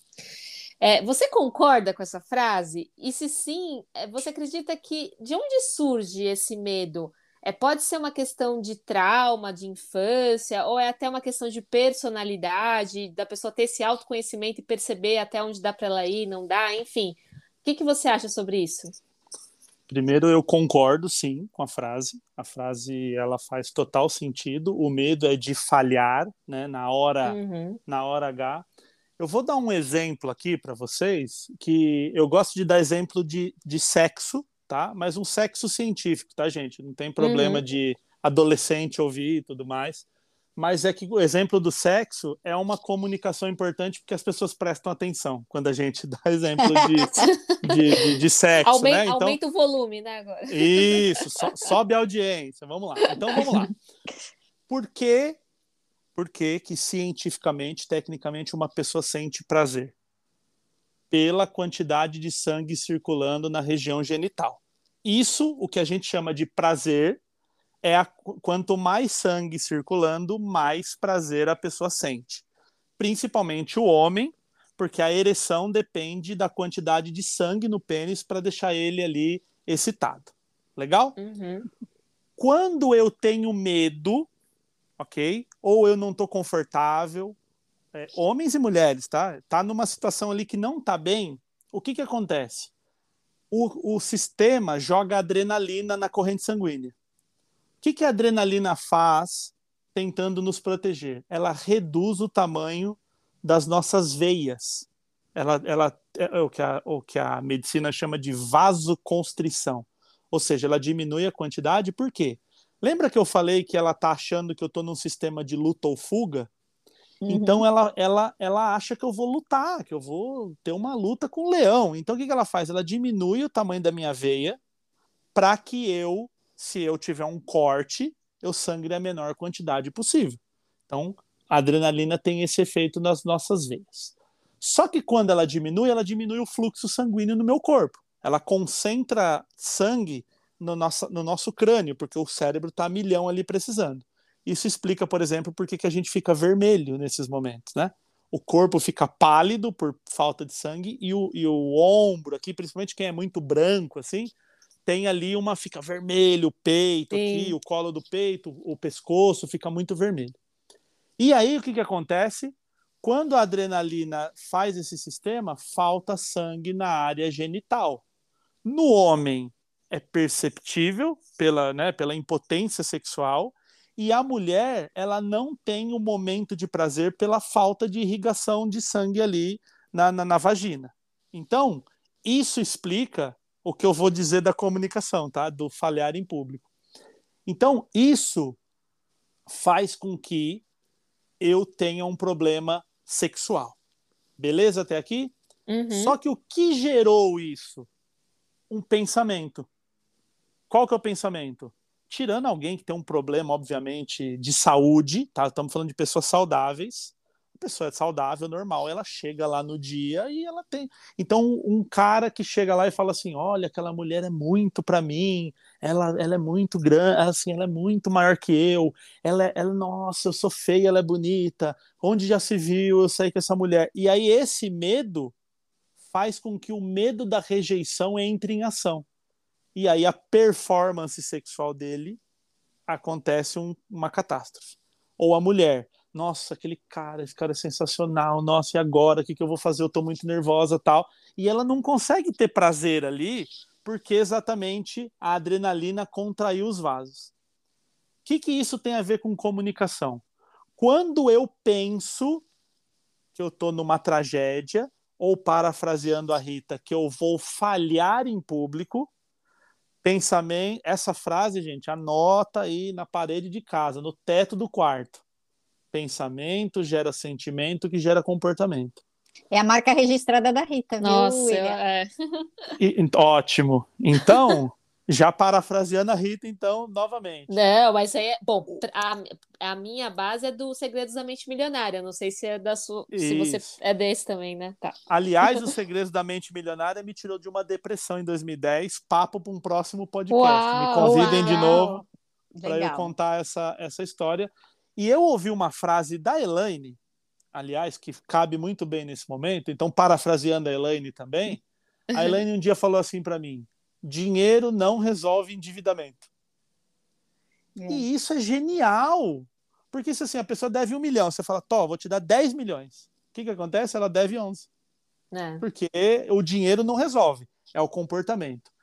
É, você concorda com essa frase? E se sim, você acredita que de onde surge esse medo? É, pode ser uma questão de trauma, de infância, ou é até uma questão de personalidade, da pessoa ter esse autoconhecimento e perceber até onde dá para ela ir, não dá, enfim. O que, que você acha sobre isso? Primeiro, eu concordo, sim, com a frase. A frase, ela faz total sentido. O medo é de falhar, né, na hora, uhum. na hora H. Eu vou dar um exemplo aqui para vocês, que eu gosto de dar exemplo de, de sexo, tá? Mas um sexo científico, tá, gente? Não tem problema uhum. de adolescente ouvir e tudo mais. Mas é que o exemplo do sexo é uma comunicação importante porque as pessoas prestam atenção quando a gente dá exemplo de, de, de, de sexo, aumenta, né? Então, aumenta o volume, né, agora? Isso, so, sobe a audiência. Vamos lá. Então, vamos lá. Por que, por que que cientificamente, tecnicamente, uma pessoa sente prazer? Pela quantidade de sangue circulando na região genital. Isso, o que a gente chama de prazer, é a, quanto mais sangue circulando, mais prazer a pessoa sente. Principalmente o homem, porque a ereção depende da quantidade de sangue no pênis para deixar ele ali excitado. Legal? Uhum. Quando eu tenho medo, ok? Ou eu não estou confortável, é, homens e mulheres, tá? Tá numa situação ali que não tá bem, o que que acontece? O, o sistema joga adrenalina na corrente sanguínea. O que que a adrenalina faz tentando nos proteger? Ela reduz o tamanho das nossas veias. Ela, ela é o que, a, o que a medicina chama de vasoconstrição. Ou seja, ela diminui a quantidade. Por quê? Lembra que eu falei que ela tá achando que eu tô num sistema de luta ou fuga? Uhum. Então ela, ela, ela acha que eu vou lutar, que eu vou ter uma luta com o leão. Então o que que ela faz? Ela diminui o tamanho da minha veia para que eu, se eu tiver um corte, eu sangre a menor quantidade possível. Então a adrenalina tem esse efeito nas nossas veias. Só que quando ela diminui, ela diminui o fluxo sanguíneo no meu corpo. Ela concentra sangue no nosso, no nosso crânio, porque o cérebro está a milhão ali precisando. Isso explica, por exemplo, por que que a gente fica vermelho nesses momentos, né? O corpo fica pálido por falta de sangue e o, e o ombro aqui, principalmente quem é muito branco, assim, tem ali uma... Fica vermelho o peito, sim, aqui, o colo do peito, o pescoço fica muito vermelho. E aí, o que que acontece? Quando a adrenalina faz esse sistema, falta sangue na área genital. No homem, é perceptível pela, né, pela impotência sexual. E a mulher, ela não tem o momento de prazer pela falta de irrigação de sangue ali na, na, na vagina. Então, isso explica o que eu vou dizer da comunicação, tá? Do falhar em público. Então, isso faz com que eu tenha um problema sexual. Beleza até aqui? Uhum. Só que o que gerou isso? Um pensamento. Qual que é o pensamento? Tirando alguém que tem um problema, obviamente, de saúde, tá? Estamos falando de pessoas saudáveis. A pessoa é saudável, normal, ela chega lá no dia e ela tem... Então, um cara que chega lá e fala assim, olha, aquela mulher é muito pra mim, ela, ela é muito grande, assim, ela é muito maior que eu, ela é, ela, nossa, eu sou feia, ela é bonita, onde já se viu eu saí com essa mulher? E aí esse medo faz com que o medo da rejeição entre em ação. E aí a performance sexual dele acontece um, uma catástrofe. Ou a mulher, nossa, aquele cara, esse cara é sensacional, nossa, e agora? O que que eu vou fazer? Eu tô muito nervosa, tal. E ela não consegue ter prazer ali, porque exatamente a adrenalina contraiu os vasos. O que que isso tem a ver com comunicação? Quando eu penso que eu tô numa tragédia, ou parafraseando a Rita, que eu vou falhar em público, pensamento, essa frase, gente, anota aí na parede de casa, no teto do quarto. Pensamento gera sentimento que gera comportamento. É a marca registrada da Rita, viu? Nossa, é. E, ótimo. Então, já parafraseando a Rita, então, novamente. Não, mas aí é... Bom, a, a minha base é do Segredos da Mente Milionária. Não sei se é da sua... Isso. Se você é desse também, né? Tá. Aliás, o Segredos da Mente Milionária me tirou de uma depressão em dois mil e dez. Papo para um próximo podcast. Uau, me convidem uau. de novo para eu contar essa, essa história. E eu ouvi uma frase da Elaine, aliás, que cabe muito bem nesse momento. Então, parafraseando a Elaine também, a Elaine um dia falou assim para mim, dinheiro não resolve endividamento. É. E isso é genial. Porque se assim, a pessoa deve um milhão, você fala, Tó, vou te dar dez milhões. O que que acontece? Ela deve onze. É. Porque o dinheiro não resolve, é o comportamento.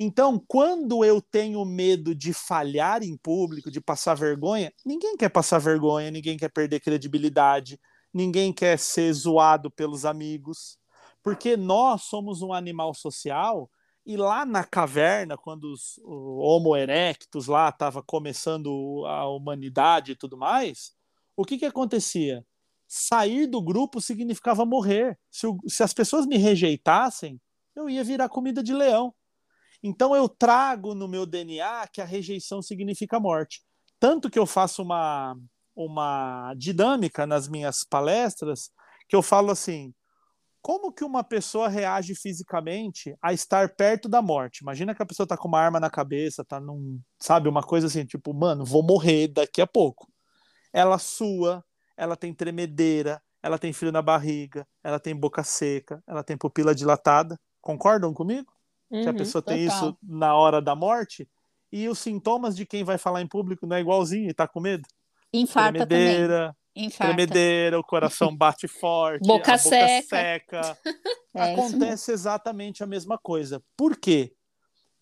Então, quando eu tenho medo de falhar em público, de passar vergonha, ninguém quer passar vergonha, ninguém quer perder credibilidade, ninguém quer ser zoado pelos amigos, porque nós somos um animal social e lá na caverna, quando os Homo erectus lá estava começando a humanidade e tudo mais, o que que acontecia? Sair do grupo significava morrer. Se, o, se as pessoas me rejeitassem, eu ia virar comida de leão. Então eu trago no meu D N A que a rejeição significa morte. Tanto que eu faço uma, uma dinâmica nas minhas palestras, que eu falo assim, como que uma pessoa reage fisicamente a estar perto da morte? Imagina que a pessoa tá com uma arma na cabeça, tá num, sabe, uma coisa assim, tipo, mano, vou morrer daqui a pouco. Ela sua, ela tem tremedeira, ela tem frio na barriga, ela tem boca seca, ela tem pupila dilatada. Concordam comigo? Que uhum, a pessoa tem total. Isso na hora da morte, e os sintomas de quem vai falar em público não é igualzinho e tá com medo? Infarta também. Infarta. Tremedeira, o coração bate forte, boca a boca seca. seca. É, acontece exatamente a mesma coisa. Por quê?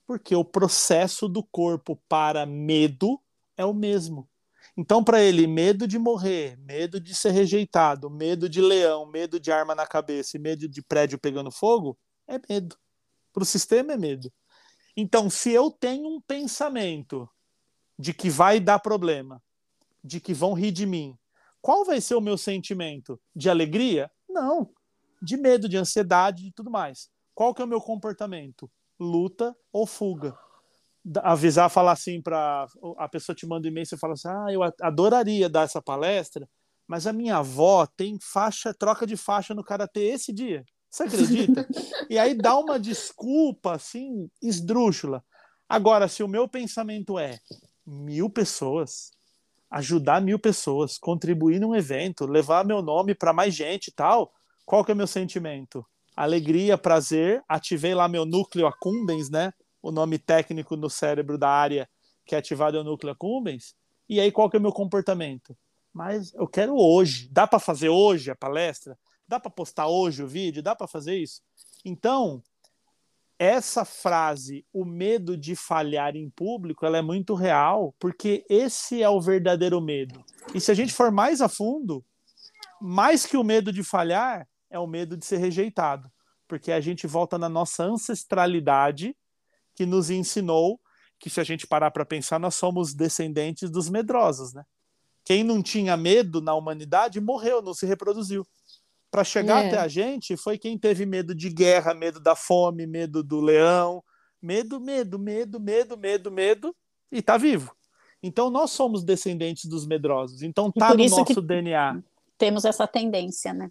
Porque o processo do corpo para medo é o mesmo. Então, para ele, medo de morrer, medo de ser rejeitado, medo de leão, medo de arma na cabeça e medo de prédio pegando fogo, é medo. Para o sistema é medo. Então, se eu tenho um pensamento de que vai dar problema, de que vão rir de mim, qual vai ser o meu sentimento? De alegria? Não. De medo, de ansiedade e tudo mais. Qual que é o meu comportamento? Luta ou fuga? Avisar, falar assim para a pessoa te manda um e-mail, você fala assim, ah, eu adoraria dar essa palestra, mas a minha avó tem faixa, troca de faixa no karatê esse dia, você acredita? E aí dá uma desculpa assim, esdrúxula. Agora, se o meu pensamento é mil pessoas, ajudar mil pessoas, contribuir num evento, levar meu nome para mais gente e tal, qual que é o meu sentimento? Alegria, prazer, ativei lá meu núcleo accumbens, né? O nome técnico no cérebro da área que é ativado é o núcleo accumbens. E aí, qual que é o meu comportamento? Mas eu quero hoje. Dá para fazer hoje a palestra? Dá para postar hoje o vídeo? Dá para fazer isso? Então, essa frase, o medo de falhar em público, ela é muito real, porque esse é o verdadeiro medo. E se a gente for mais a fundo, mais que o medo de falhar, é o medo de ser rejeitado. Porque a gente volta na nossa ancestralidade, que nos ensinou que, se a gente parar para pensar, nós somos descendentes dos medrosos, né? Quem não tinha medo na humanidade morreu, não se reproduziu. Para chegar é. até a gente, foi quem teve medo de guerra, medo da fome, medo do leão, medo, medo, medo, medo, medo, medo, e tá vivo. Então, nós somos descendentes dos medrosos. Então, tá no nosso D N A. Temos essa tendência, né?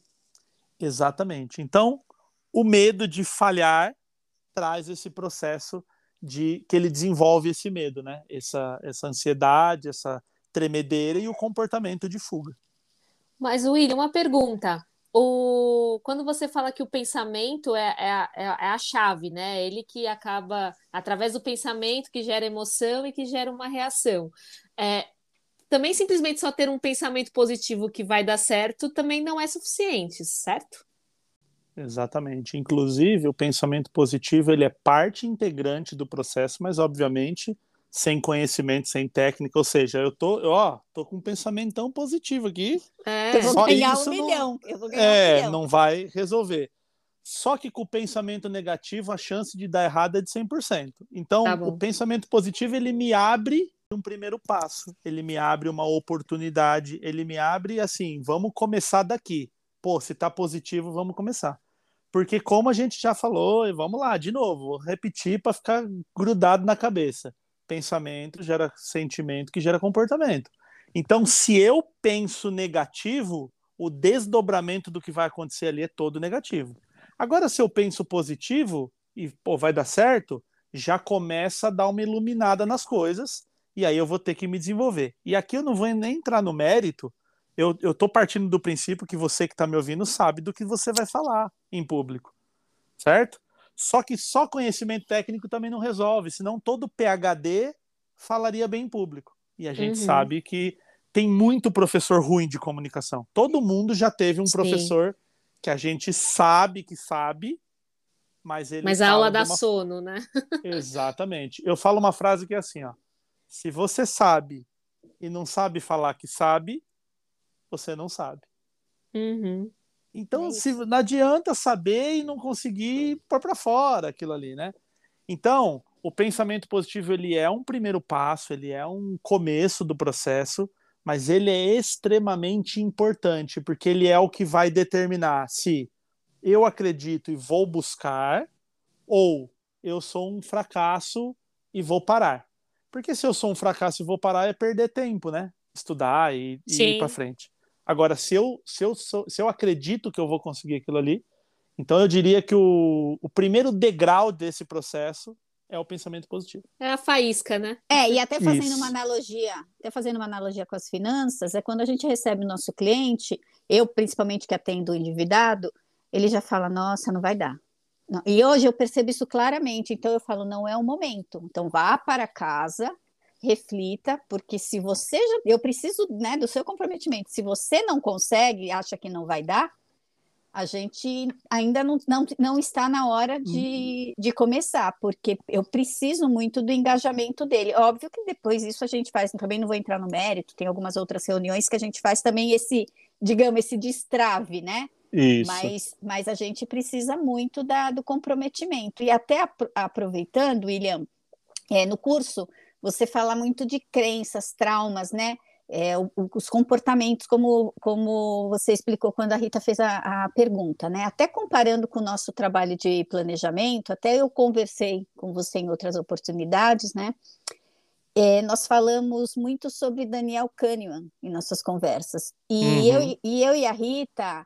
Exatamente. Então, o medo de falhar traz esse processo de que ele desenvolve esse medo, né? Essa, essa ansiedade, essa tremedeira e o comportamento de fuga. Mas, William, uma pergunta. O, quando você fala que o pensamento é, é, a, é a chave, né? Ele que acaba, através do pensamento, que gera emoção e que gera uma reação. É, também simplesmente só ter um pensamento positivo que vai dar certo também não é suficiente, certo? Exatamente. Inclusive, o pensamento positivo, ele é parte integrante do processo, mas, obviamente, sem conhecimento, sem técnica. Ou seja, eu tô, ó, tô com um pensamento tão positivo aqui. É, eu vou ganhar um milhão. Eu vou ganhar um milhão. É, não vai resolver. Só que com o pensamento negativo, a chance de dar errado é de cem por cento. Então, tá bom. O pensamento positivo, ele me abre um primeiro passo. Ele me abre uma oportunidade. Ele me abre, assim, vamos começar daqui. Pô, se tá positivo, vamos começar. Porque, como a gente já falou, e vamos lá, de novo, vou repetir para ficar grudado na cabeça. Pensamento gera sentimento, que gera comportamento. Então, se eu penso negativo, o desdobramento do que vai acontecer ali é todo negativo. Agora, se eu penso positivo, e pô, vai dar certo, já começa a dar uma iluminada nas coisas, e aí eu vou ter que me desenvolver. E aqui eu não vou nem entrar no mérito. Eu, eu tô partindo do princípio que você que está me ouvindo sabe do que você vai falar em público, certo? Só que só conhecimento técnico também não resolve, senão todo P H D falaria bem em público. E a gente uhum. sabe que tem muito professor ruim de comunicação. Todo mundo já teve um Sim. professor que a gente sabe que sabe, mas ele... Mas a aula dá uma... sono, né? Exatamente. Eu falo uma frase que é assim, ó. Se você sabe e não sabe falar que sabe, você não sabe. Uhum. Então, é se, não adianta saber e não conseguir pôr para fora aquilo ali, né? Então, o pensamento positivo, ele é um primeiro passo, ele é um começo do processo, mas ele é extremamente importante, porque ele é o que vai determinar se eu acredito e vou buscar, ou eu sou um fracasso e vou parar. Porque se eu sou um fracasso e vou parar, é perder tempo, né? Estudar e, e ir para frente. Agora, se eu, se, eu sou, se eu acredito que eu vou conseguir aquilo ali, então eu diria que o, o primeiro degrau desse processo é o pensamento positivo. É a faísca, né? É, e até fazendo Isso. uma analogia, até fazendo uma analogia com as finanças, é quando a gente recebe o nosso cliente, eu principalmente que atendo o endividado, ele já fala, nossa, não vai dar. Não. E hoje eu percebo isso claramente, então eu falo, não é o momento. Então vá para casa, reflita, porque se você já, eu preciso, né, do seu comprometimento, se você não consegue, acha que não vai dar, a gente ainda não, não, não está na hora de, de começar, porque eu preciso muito do engajamento dele. Óbvio que depois isso a gente faz, também não vou entrar no mérito, tem algumas outras reuniões que a gente faz também esse, digamos, esse destrave, né? Isso. Mas, mas a gente precisa muito da, do comprometimento. E até apro- aproveitando, William, é, no curso você fala muito de crenças, traumas, né? É, o, os comportamentos, como, como você explicou quando a Rita fez a, a pergunta, né? Até comparando com o nosso trabalho de planejamento, até eu conversei com você em outras oportunidades, né? É, nós falamos muito sobre Daniel Kahneman em nossas conversas. E, uhum. eu, e eu e a Rita,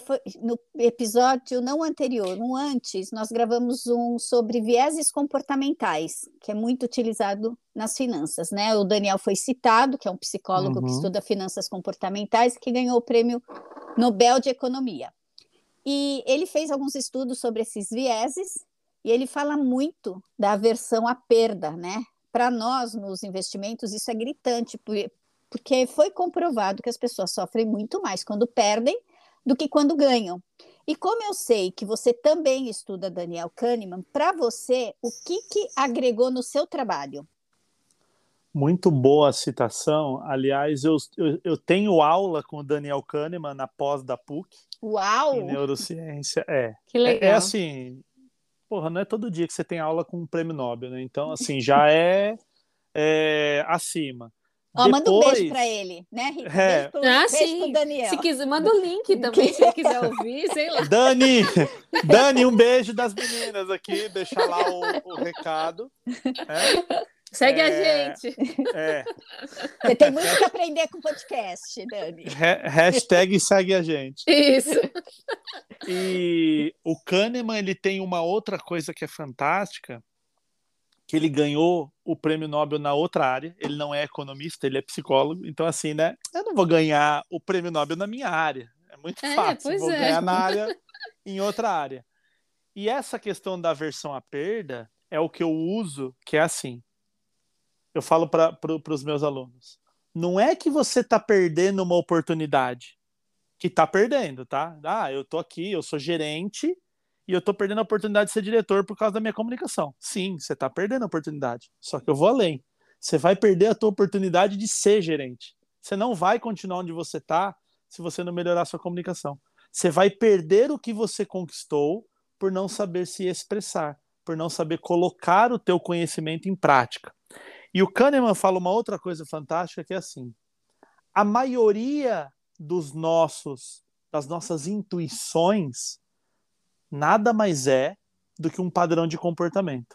foi no episódio não anterior, um antes, nós gravamos um sobre vieses comportamentais, que é muito utilizado nas finanças, né? O Daniel foi citado, que é um psicólogo, uhum, que estuda finanças comportamentais, que ganhou o prêmio Nobel de Economia. E ele fez alguns estudos sobre esses vieses, e ele fala muito da aversão à perda, né? Para nós, nos investimentos, isso é gritante, porque foi comprovado que as pessoas sofrem muito mais quando perdem do que quando ganham. E como eu sei que você também estuda Daniel Kahneman, para você, o que, que agregou no seu trabalho? Muito boa a citação. Aliás, eu, eu, eu tenho aula com o Daniel Kahneman na pós da P U C. Uau! Em neurociência. É. Que legal. É, é assim, porra, não é todo dia que você tem aula com um prêmio Nobel, né? Então, assim, já é, é acima. Ó, oh, manda um beijo pra ele, né, Rita? É. Beijo, pro, ah, beijo sim. pro Daniel. Se quiser, manda o link também, se quiser ouvir, sei lá. Dani, Dani, um beijo das meninas aqui, deixa lá o, o recado. É. Segue é, a gente. É. Você tem muito que aprender com o podcast, Dani. Hashtag segue a gente. Isso. E o Kahneman, ele tem uma outra coisa que é fantástica, que ele ganhou o prêmio Nobel na outra área, ele não é economista, ele é psicólogo, então assim, né, eu não vou ganhar o prêmio Nobel na minha área, é muito é, fácil, vou é. ganhar na área, em outra área. E essa questão da aversão à perda é o que eu uso, que é assim, eu falo para pro, os meus alunos, não é que você está perdendo uma oportunidade, que está perdendo, tá? Ah, eu estou aqui, eu sou gerente, e eu tô perdendo a oportunidade de ser diretor por causa da minha comunicação. Sim, você tá perdendo a oportunidade. Só que eu vou além. Você vai perder a tua oportunidade de ser gerente. Você não vai continuar onde você tá se você não melhorar a sua comunicação. Você vai perder o que você conquistou por não saber se expressar, por não saber colocar o teu conhecimento em prática. E o Kahneman fala uma outra coisa fantástica que é assim. A maioria dos nossos, das nossas intuições nada mais é do que um padrão de comportamento.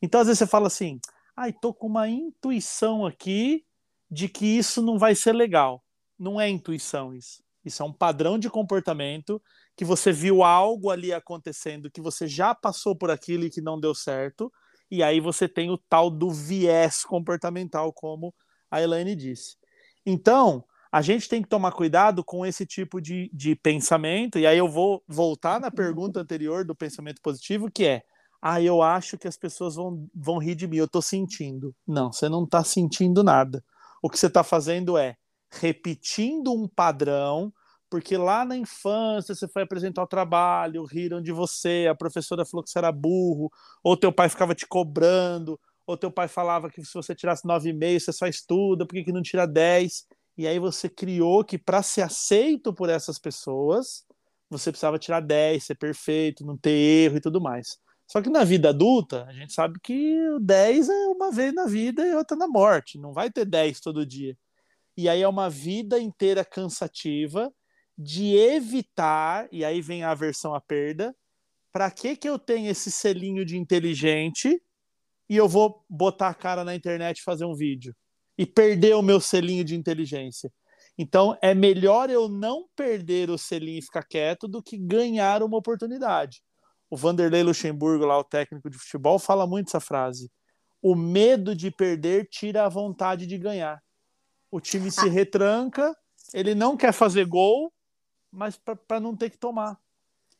Então, às vezes você fala assim, ai, ah, tô com uma intuição aqui de que isso não vai ser legal. Não é intuição isso. Isso é um padrão de comportamento que você viu algo ali acontecendo, que você já passou por aquilo e que não deu certo, e aí você tem o tal do viés comportamental, como a Elaine disse. Então, a gente tem que tomar cuidado com esse tipo de, de pensamento, e aí eu vou voltar na pergunta anterior do pensamento positivo, que é, ah, eu acho que as pessoas vão, vão rir de mim, eu tô sentindo. Não, você não tá sentindo nada. O que você tá fazendo é repetindo um padrão, porque lá na infância você foi apresentar o trabalho, riram de você, a professora falou que você era burro, ou teu pai ficava te cobrando, ou teu pai falava que se você tirasse nove vírgula cinco, você só estuda, por que, que não tira dez? E aí você criou que para ser aceito por essas pessoas, você precisava tirar dez, ser perfeito, não ter erro e tudo mais. Só que na vida adulta, a gente sabe que o dez é uma vez na vida e outra na morte. Não vai ter dez todo dia. E aí é uma vida inteira cansativa de evitar, e aí vem a aversão à perda, para que que eu tenho esse selinho de inteligente e eu vou botar a cara na internet e fazer um vídeo? E perder o meu selinho de inteligência. Então, é melhor eu não perder o selinho e ficar quieto do que ganhar uma oportunidade. O Vanderlei Luxemburgo, lá o técnico de futebol, fala muito essa frase. O medo de perder tira a vontade de ganhar. O time se retranca, ele não quer fazer gol, mas para não ter que tomar.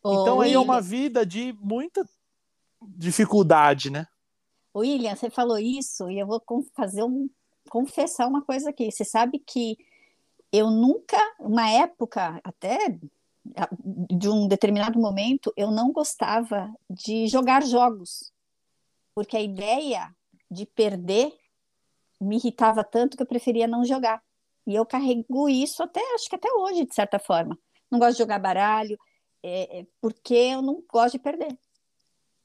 Oh, então, aí é uma vida de muita dificuldade, né? William, você falou isso e eu vou fazer um, confessar uma coisa aqui. Você sabe que eu nunca, uma época até de um determinado momento, eu não gostava de jogar jogos, porque a ideia de perder me irritava tanto que eu preferia não jogar. E eu carrego isso até, acho que até hoje, de certa forma. Não gosto de jogar baralho, é, porque eu não gosto de perder.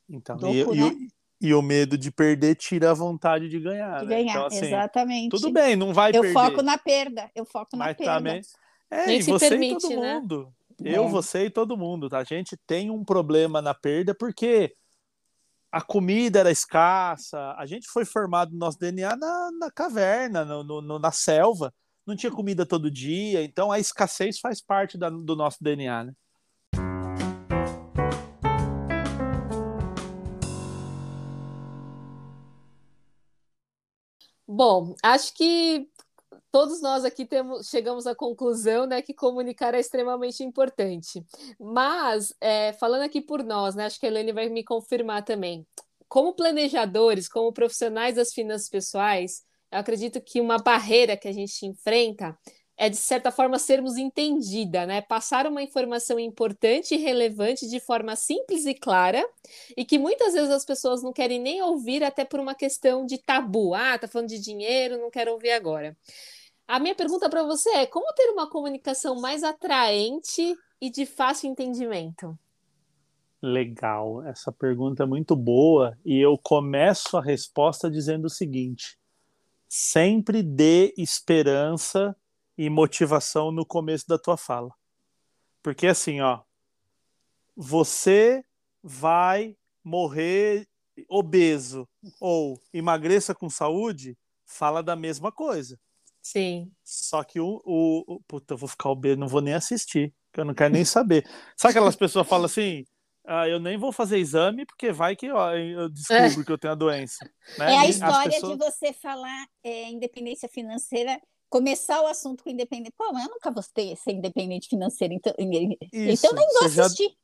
Então, Doco, e, né? e, e o medo de perder tira a vontade de ganhar. De ganhar, né? Então, assim, exatamente. Tudo bem, não vai eu perder. Eu foco na perda, eu foco na mas perda. Também... É, Nem e se você permite, e todo né? mundo. Eu, é. você e todo mundo, tá? A gente tem um problema na perda porque a comida era escassa, a gente foi formado no nosso D N A na, na caverna, no, no, na selva, não tinha comida todo dia, então a escassez faz parte da, do nosso D N A, né? Bom, acho que todos nós aqui temos, chegamos à conclusão, né, que comunicar é extremamente importante. Mas, é, falando aqui por nós, né, acho que a Elaine vai me confirmar também. Como planejadores, como profissionais das finanças pessoais, eu acredito que uma barreira que a gente enfrenta é, de certa forma, sermos entendida, né? Passar uma informação importante e relevante de forma simples e clara, e que muitas vezes as pessoas não querem nem ouvir, até por uma questão de tabu. Ah, tá falando de dinheiro, não quero ouvir agora. A minha pergunta para você é: como ter uma comunicação mais atraente e de fácil entendimento? Legal, essa pergunta é muito boa, e eu começo a resposta dizendo o seguinte: sempre dê esperança e motivação no começo da tua fala. Porque assim, ó, você vai morrer obeso ou emagreça com saúde, fala da mesma coisa. Sim. Só que o, o, o... Puta, eu vou ficar obeso, não vou nem assistir, que eu não quero nem saber. Sabe aquelas pessoas que falam assim, ah, eu nem vou fazer exame, porque vai que ó, eu descubro é. que eu tenho a doença. Né? É a história pessoas... de você falar é, independência financeira, começar o assunto com independente. Pô, mas eu nunca vou ter, ser independente financeiro, então, Isso, então eu nem vou você assistir. Já,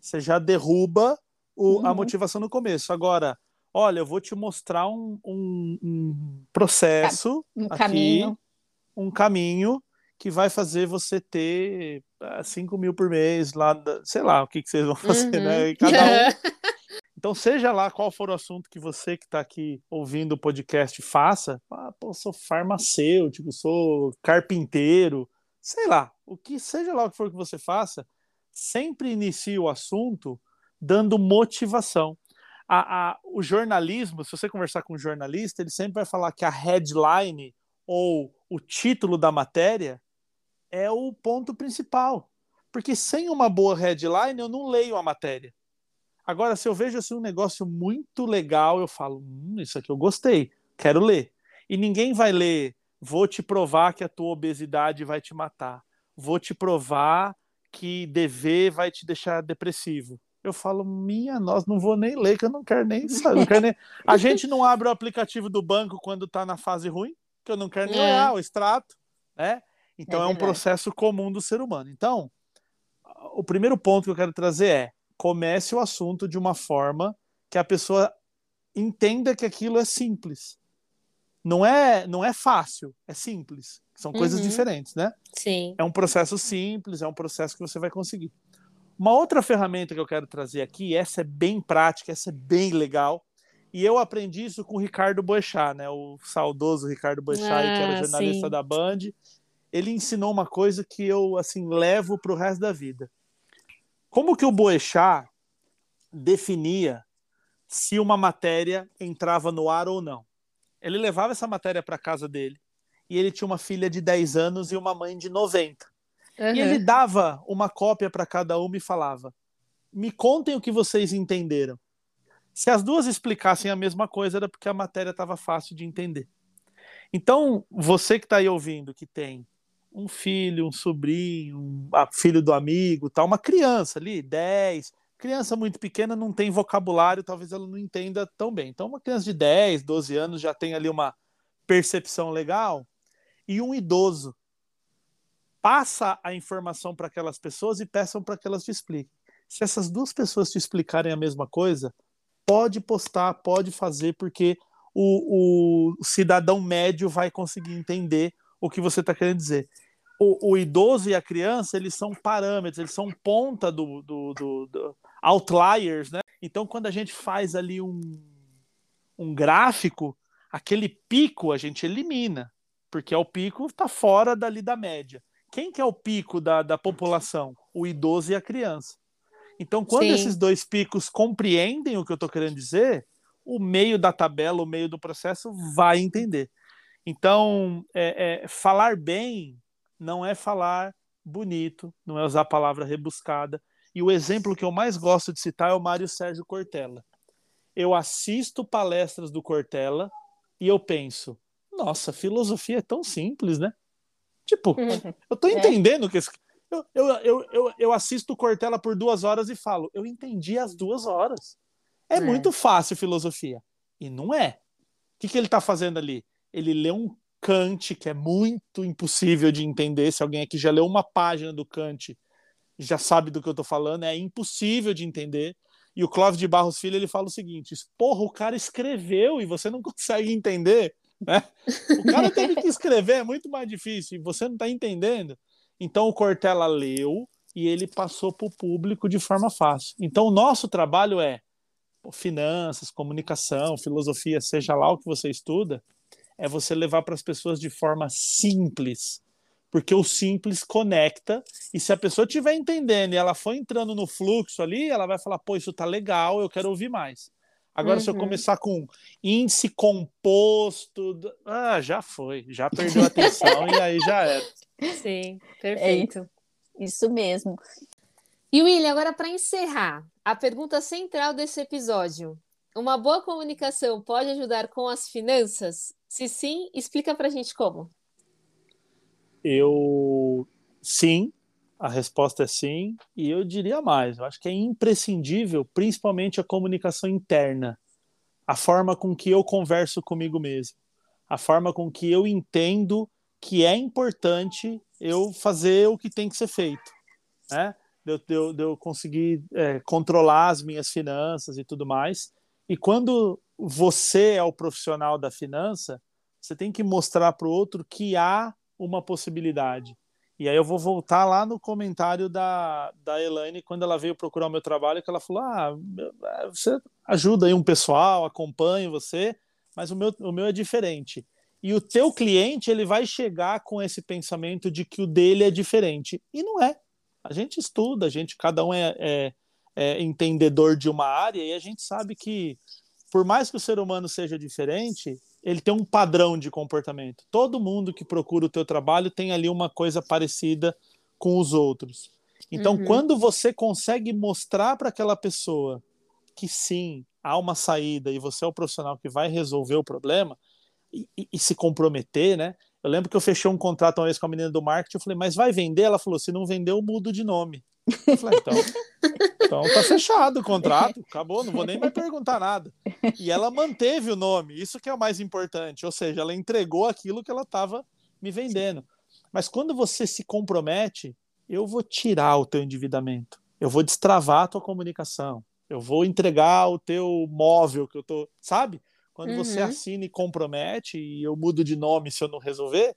você já derruba o, uhum. a motivação no começo. Agora... Olha, eu vou te mostrar um, um, um processo, um aqui, caminho. um caminho que vai fazer você ter cinco mil por mês, lá, da, sei lá o que, que vocês vão fazer, uhum. né? Cada um. Então, seja lá qual for o assunto que você que está aqui ouvindo o podcast faça, ah, pô, sou farmacêutico, sou carpinteiro, sei lá, o que, seja lá o que for que você faça, sempre inicie o assunto dando motivação. A, a, o jornalismo, se você conversar com um jornalista, ele sempre vai falar que a headline ou o título da matéria é o ponto principal, porque sem uma boa headline eu não leio a matéria. Agora, se eu vejo assim, um negócio muito legal, eu falo, hum, isso aqui eu gostei, quero ler. E ninguém vai ler, vou te provar que a tua obesidade vai te matar, vou te provar que dever vai te deixar depressivo. Eu falo, minha nossa, não vou nem ler, que eu não quero nem saber. Não quero nem... A gente não abre o aplicativo do banco quando está na fase ruim, que eu não quero nem é. olhar o extrato, né? Então é, é um processo comum do ser humano. Então, o primeiro ponto que eu quero trazer é, comece o assunto de uma forma que a pessoa entenda que aquilo é simples. Não é, não é fácil, é simples. São coisas uhum. diferentes, né? Sim. É um processo simples, é um processo que você vai conseguir. Uma outra ferramenta que eu quero trazer aqui, essa é bem prática, essa é bem legal, e eu aprendi isso com o Ricardo Boechat, né? O saudoso Ricardo Boechat, ah, que era jornalista sim. da Band. Ele ensinou uma coisa que eu assim, levo para o resto da vida. Como que o Boechat definia se uma matéria entrava no ar ou não? Ele levava essa matéria para casa dele, e ele tinha uma filha de dez anos e uma mãe de noventa. Uhum. E ele dava uma cópia para cada uma e falava, me contem o que vocês entenderam. Se as duas explicassem a mesma coisa, era porque a matéria estava fácil de entender. Então, você que está aí ouvindo, que tem um filho, um sobrinho, um filho do amigo, tal, uma criança ali, dez, criança muito pequena não tem vocabulário, talvez ela não entenda tão bem. Então, uma criança de dez, doze anos já tem ali uma percepção legal, e um idoso. Passa a informação para aquelas pessoas e peçam para que elas te expliquem. Se essas duas pessoas te explicarem a mesma coisa, pode postar, pode fazer, porque o, o cidadão médio vai conseguir entender o que você está querendo dizer. O, o idoso e a criança, eles são parâmetros, eles são ponta do, do, do, do outliers, né? Então, quando a gente faz ali um, um gráfico, aquele pico a gente elimina, porque é o pico está fora dali da média. Quem que é o pico da, da população? O idoso e a criança. Então, quando Sim. esses dois picos compreendem o que eu estou querendo dizer, o meio da tabela, o meio do processo vai entender. Então, é, é, falar bem não é falar bonito, não é usar a palavra rebuscada. E o exemplo que eu mais gosto de citar é o Mário Sérgio Cortella. Eu assisto palestras do Cortella e eu penso, nossa, filosofia é tão simples, né? Tipo, uhum. eu tô entendendo é. que... Esse... Eu, eu, eu, eu, eu assisto o Cortella por duas horas e falo, eu entendi as duas horas. É, é. muito fácil filosofia. E não é. O que, que ele tá fazendo ali? Ele lê um Kant, que é muito impossível de entender. Se alguém aqui já leu uma página do Kant, já sabe do que eu tô falando. É impossível de entender. E o Clóvis de Barros Filho, ele fala o seguinte, porra, o cara escreveu e você não consegue entender, né? O cara teve que escrever, é muito mais difícil, e você não tá entendendo. Então o Cortella leu e ele passou para o público de forma fácil. Então o nosso trabalho é finanças, comunicação, filosofia, seja lá o que você estuda, é você levar para as pessoas de forma simples, porque o simples conecta, e se a pessoa estiver entendendo e ela for entrando no fluxo ali, ela vai falar, pô, isso tá legal, eu quero ouvir mais. Agora, uhum. se eu começar com índice composto, ah, já foi, já perdeu a atenção e aí já era. Sim, perfeito. É, isso mesmo. E, William, agora para encerrar, a pergunta central desse episódio. Uma boa comunicação pode ajudar com as finanças? Se sim, explica para a gente como. Eu... Sim, a resposta é sim. E eu diria mais. Eu acho que é imprescindível, principalmente a comunicação interna. A forma com que eu converso comigo mesmo. A forma com que eu entendo que é importante eu fazer o que tem que ser feito, né? De eu, de eu conseguir é, controlar as minhas finanças e tudo mais. E quando você é o profissional da finança, você tem que mostrar para o outro que há uma possibilidade. E aí eu vou voltar lá no comentário da, da Elaine, quando ela veio procurar o meu trabalho, que ela falou, ah, você ajuda aí um pessoal, acompanha você, mas o meu, o meu é diferente. E o teu cliente, ele vai chegar com esse pensamento de que o dele é diferente. E não é. A gente estuda, a gente, cada um é, é, é entendedor de uma área, e a gente sabe que, por mais que o ser humano seja diferente, ele tem um padrão de comportamento. Todo mundo que procura o teu trabalho tem ali uma coisa parecida com os outros. Então, uhum. quando você consegue mostrar para aquela pessoa que sim, há uma saída, e você é o profissional que vai resolver o problema, E, e, e se comprometer, né? Eu lembro que eu fechei um contrato uma vez com a menina do marketing, eu falei, mas vai vender? Ela falou, se não vender, eu mudo de nome. Eu falei, então, então tá fechado o contrato, acabou, não vou nem mais perguntar nada. E ela manteve o nome, isso que é o mais importante, ou seja, ela entregou aquilo que ela estava me vendendo. Mas quando você se compromete, eu vou tirar o teu endividamento, eu vou destravar a tua comunicação, eu vou entregar o teu móvel que eu tô, sabe? Quando uhum. você assina e compromete, e eu mudo de nome se eu não resolver,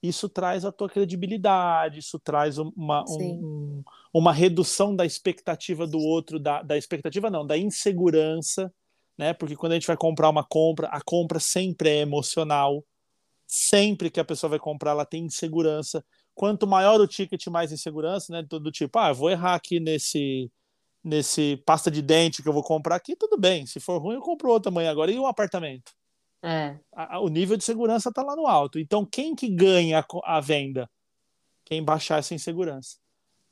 isso traz a tua credibilidade, isso traz uma, um, uma redução da expectativa do outro, da, da expectativa não, da insegurança, né? Porque quando a gente vai comprar uma compra, a compra sempre é emocional, sempre que a pessoa vai comprar, ela tem insegurança. Quanto maior o ticket, mais insegurança, né? Do tipo, ah, vou errar aqui nesse... nesse pasta de dente que eu vou comprar aqui, tudo bem, se for ruim eu compro outro amanhã. Agora, e um apartamento? É. A, a, o nível de segurança está lá no alto. Então, quem que ganha a, a venda? Quem baixar essa insegurança.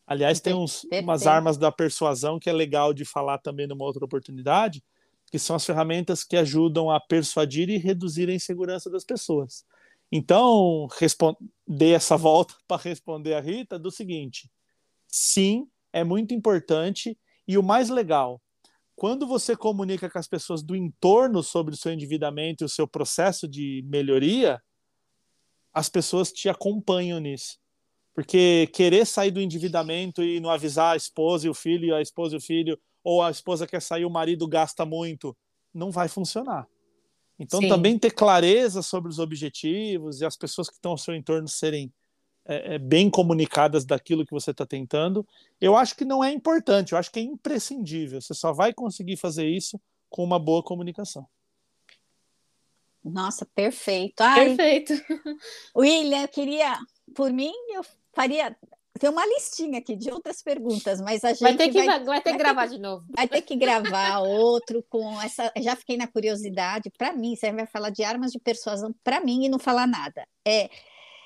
Aliás, tem uns, umas armas da persuasão que é legal de falar também numa outra oportunidade, que são as ferramentas que ajudam a persuadir e reduzir a insegurança das pessoas. Então, respond... dei essa volta para responder a Rita do seguinte, sim, é muito importante. E o mais legal, quando você comunica com as pessoas do entorno sobre o seu endividamento e o seu processo de melhoria, as pessoas te acompanham nisso. Porque querer sair do endividamento e não avisar a esposa e o filho, a esposa e o filho, ou a esposa quer sair, o marido gasta muito, não vai funcionar. Então, sim, também ter clareza sobre os objetivos e as pessoas que estão ao seu entorno serem é, é, bem comunicadas daquilo que você está tentando, eu acho que não é importante, eu acho que é imprescindível. Você só vai conseguir fazer isso com uma boa comunicação. Nossa, perfeito. Ai, perfeito. William, eu queria, por mim, eu faria... Tem uma listinha aqui de outras perguntas, mas a gente vai ter que, vai, vai ter que vai gravar ter, de novo. Vai ter que gravar outro com essa... Já fiquei na curiosidade. Para mim, você vai falar de armas de persuasão para mim e não falar nada. É,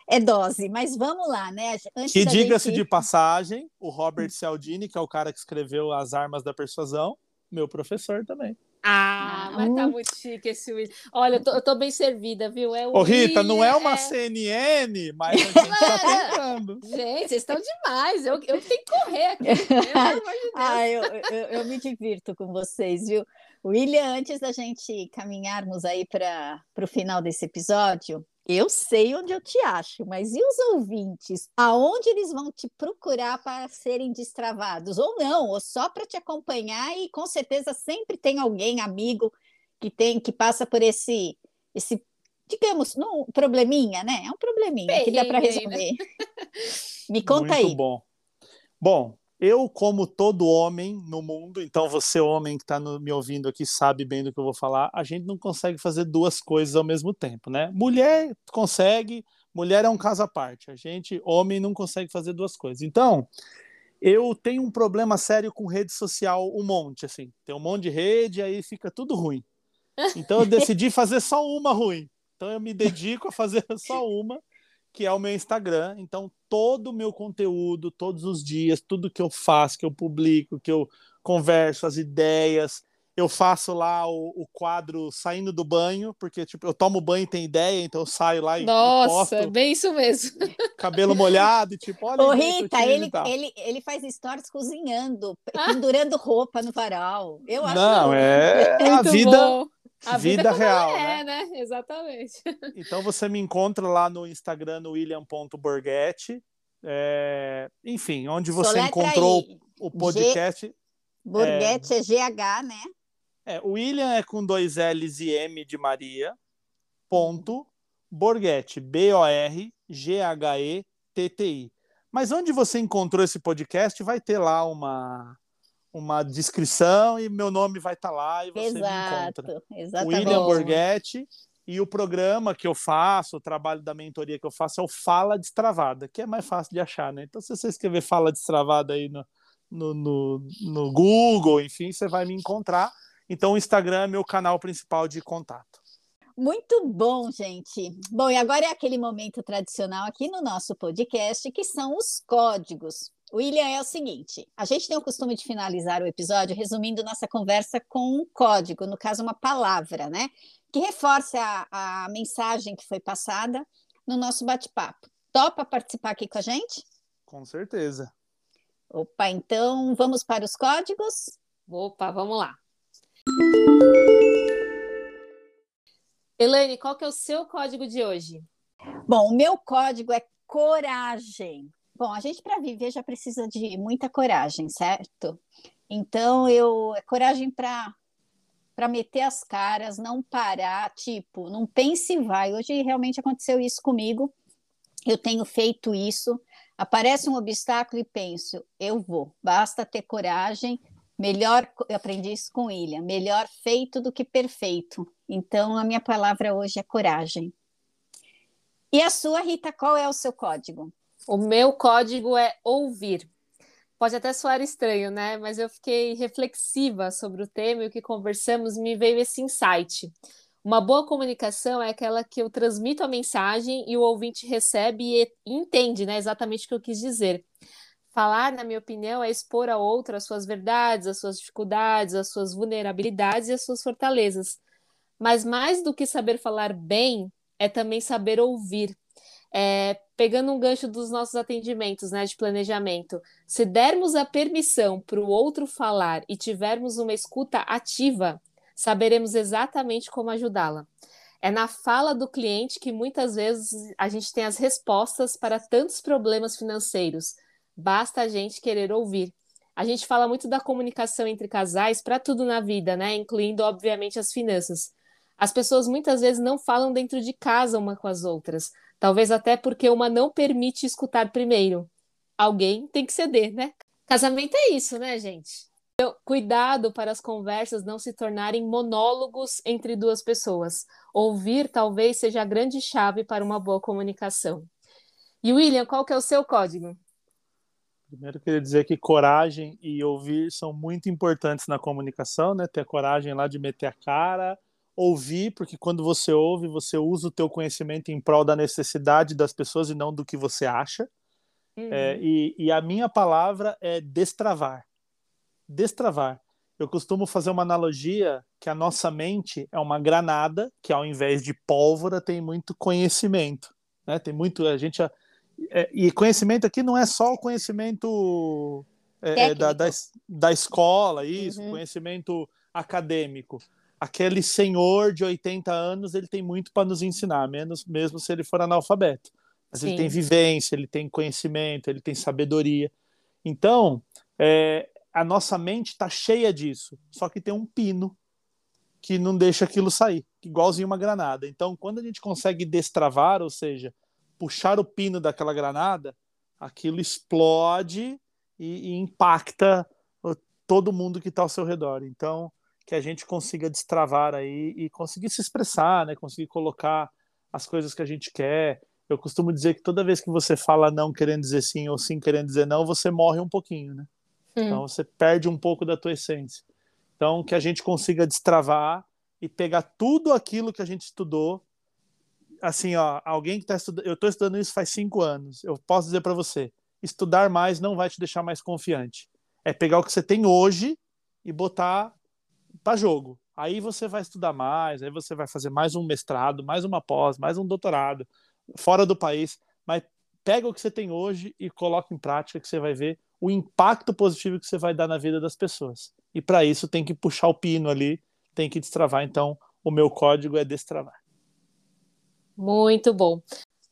é dose, mas vamos lá, né? Antes e diga-se gente... de passagem, o Robert Cialdini, que é o cara que escreveu As Armas da Persuasão, meu professor também. Ah, mas tá muito chique esse William. Olha, eu tô, eu tô bem servida, viu? É o Ô, Rita, William, não é uma é... C N N, mas a gente tá tentando. Gente, vocês estão demais. Eu, eu tenho que correr aqui. Ah, eu, eu, eu me divirto com vocês, viu? William, antes da gente caminharmos aí para o final desse episódio, eu sei onde eu te acho, mas e os ouvintes? Aonde eles vão te procurar para serem destravados? Ou não, ou só para te acompanhar, e com certeza sempre tem alguém, amigo, que tem, que passa por esse, esse digamos, não, probleminha, né? É um probleminha Perreira. Que dá para resolver. Me conta aí. Muito bom. Bom, eu, como todo homem no mundo, então você, homem que está me ouvindo aqui, sabe bem do que eu vou falar, a gente não consegue fazer duas coisas ao mesmo tempo, né? Mulher consegue, mulher é um caso à parte. A gente, homem, não consegue fazer duas coisas. Então, eu tenho um problema sério com rede social, um monte, assim. Tem um monte de rede, aí fica tudo ruim. Então, eu decidi fazer só uma ruim. Então, eu me dedico a fazer só uma, que é o meu Instagram. Então, todo o meu conteúdo, todos os dias, tudo que eu faço, que eu publico, que eu converso, as ideias, eu faço lá o, o quadro saindo do banho, porque tipo, eu tomo banho e tem ideia, então eu saio lá e, Nossa, e posto. Nossa, bem isso mesmo. Cabelo molhado, tipo, olha... Ô, Rita, ele, ele, ele faz stories cozinhando, pendurando ah? roupa no varal. Eu acho Não, é, é a vida... Bom. A vida, vida real, é, né? né? Exatamente. Então você me encontra lá no Instagram, no william ponto borghetti. É... Enfim, onde você Soletra encontrou aí. O podcast. G... Borghetti é... é G H, né? É, William é com dois L's e M de Maria, ponto, Borghetti, B O R G H E T T I. Mas onde você encontrou esse podcast, vai ter lá uma... uma descrição e meu nome vai estar tá lá e você Exato, me encontra. Exatamente. William Borghetti, e o programa que eu faço, o trabalho da mentoria que eu faço é o Fala Destravada, que é mais fácil de achar, né? Então, se você escrever Fala Destravada aí no, no, no, no Google, enfim, você vai me encontrar. Então, o Instagram é meu canal principal de contato. Muito bom, gente. Bom, e agora é aquele momento tradicional aqui no nosso podcast, que são os códigos. William, é o seguinte, a gente tem o costume de finalizar o episódio resumindo nossa conversa com um código, no caso uma palavra, né? Que reforça a, a mensagem que foi passada no nosso bate-papo. Topa participar aqui com a gente? Com certeza. Opa, então vamos para os códigos? Opa, vamos lá. Elaine, qual que é o seu código de hoje? Bom, o meu código é coragem. Bom, a gente para viver já precisa de muita coragem, certo? Então, eu coragem para para meter as caras, não parar, tipo, não pense e vai. Hoje realmente aconteceu isso comigo, eu tenho feito isso, aparece um obstáculo e penso, eu vou, basta ter coragem, melhor, eu aprendi isso com o William, melhor feito do que perfeito. Então, a minha palavra hoje é coragem. E a sua, Rita, qual é o seu código? O meu código é ouvir. Pode até soar estranho, né? Mas eu fiquei reflexiva sobre o tema e o que conversamos me veio esse insight. Uma boa comunicação é aquela que eu transmito a mensagem e o ouvinte recebe e entende, né, exatamente o que eu quis dizer. Falar, na minha opinião, é expor ao outro as suas verdades, as suas dificuldades, as suas vulnerabilidades e as suas fortalezas. Mas mais do que saber falar bem, é também saber ouvir. É, pegando um gancho dos nossos atendimentos, né, de planejamento, se dermos a permissão para o outro falar e tivermos uma escuta ativa, saberemos exatamente como ajudá-la. É na fala do cliente que muitas vezes a gente tem as respostas para tantos problemas financeiros. Basta a gente querer ouvir. A gente fala muito da comunicação entre casais para tudo na vida, né? Incluindo, obviamente, as finanças. As pessoas muitas vezes não falam dentro de casa uma com as outras, talvez até porque uma não permite escutar primeiro. Alguém tem que ceder, né? Casamento é isso, né, gente? Então, cuidado para as conversas não se tornarem monólogos entre duas pessoas. Ouvir talvez seja a grande chave para uma boa comunicação. E, William, qual que é o seu código? Primeiro, eu queria dizer que coragem e ouvir são muito importantes na comunicação, né? Ter a coragem lá de meter a cara, ouvir, porque quando você ouve, você usa o teu conhecimento em prol da necessidade das pessoas e não do que você acha. Uhum. É, e, e a minha palavra é destravar. Destravar. Eu costumo fazer uma analogia que a nossa mente é uma granada que, ao invés de pólvora, tem muito conhecimento, né? Tem muito... A gente... É, e conhecimento aqui não é só o conhecimento é, da, da, da escola, isso, uhum. Conhecimento acadêmico. Aquele senhor de oitenta anos, ele tem muito para nos ensinar, menos, mesmo se ele for analfabeto. Mas Sim. ele tem vivência, ele tem conhecimento, ele tem sabedoria. Então, é, a nossa mente está cheia disso, só que tem um pino que não deixa aquilo sair, igualzinho uma granada. Então, quando a gente consegue destravar, ou seja... puxar o pino daquela granada, aquilo explode e, e impacta todo mundo que está ao seu redor. Então, que a gente consiga destravar aí e conseguir se expressar, né? Conseguir colocar as coisas que a gente quer. Eu costumo dizer que toda vez que você fala não querendo dizer sim ou sim querendo dizer não, você morre um pouquinho, né? Hum. Então, você perde um pouco da tua essência. Então, que a gente consiga destravar e pegar tudo aquilo que a gente estudou. Assim, ó, alguém que está estudando... Eu estou estudando isso faz cinco anos. Eu posso dizer para você, estudar mais não vai te deixar mais confiante. É pegar o que você tem hoje e botar para jogo. Aí você vai estudar mais, aí você vai fazer mais um mestrado, mais uma pós, mais um doutorado, fora do país. Mas pega o que você tem hoje e coloca em prática, que você vai ver o impacto positivo que você vai dar na vida das pessoas. E para isso tem que puxar o pino ali, tem que destravar. Então, o meu código é destravar. Muito bom.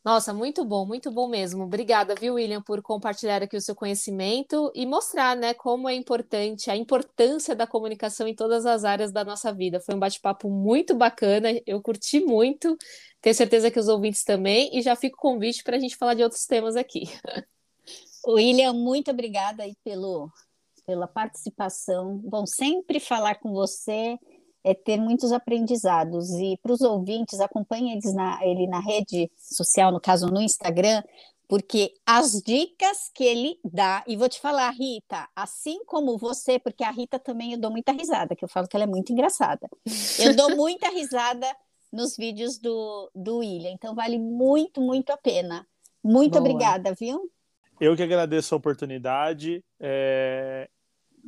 Nossa, muito bom, muito bom mesmo. Obrigada, viu, William, por compartilhar aqui o seu conhecimento e mostrar, né, como é importante, a importância da comunicação em todas as áreas da nossa vida. Foi um bate-papo muito bacana, eu curti muito, tenho certeza que os ouvintes também, e já fica o convite para a gente falar de outros temas aqui. William, muito obrigada aí pelo, pela participação. Bom, sempre falar com você... é ter muitos aprendizados, e para os ouvintes, acompanhe eles na, ele na rede social, no caso no Instagram, porque as dicas que ele dá, e vou te falar, Rita, assim como você, porque a Rita também eu dou muita risada, que eu falo que ela é muito engraçada, eu dou muita risada nos vídeos do, do William, então vale muito, muito a pena. Muito Boa. Obrigada, viu? Eu que agradeço a oportunidade, é...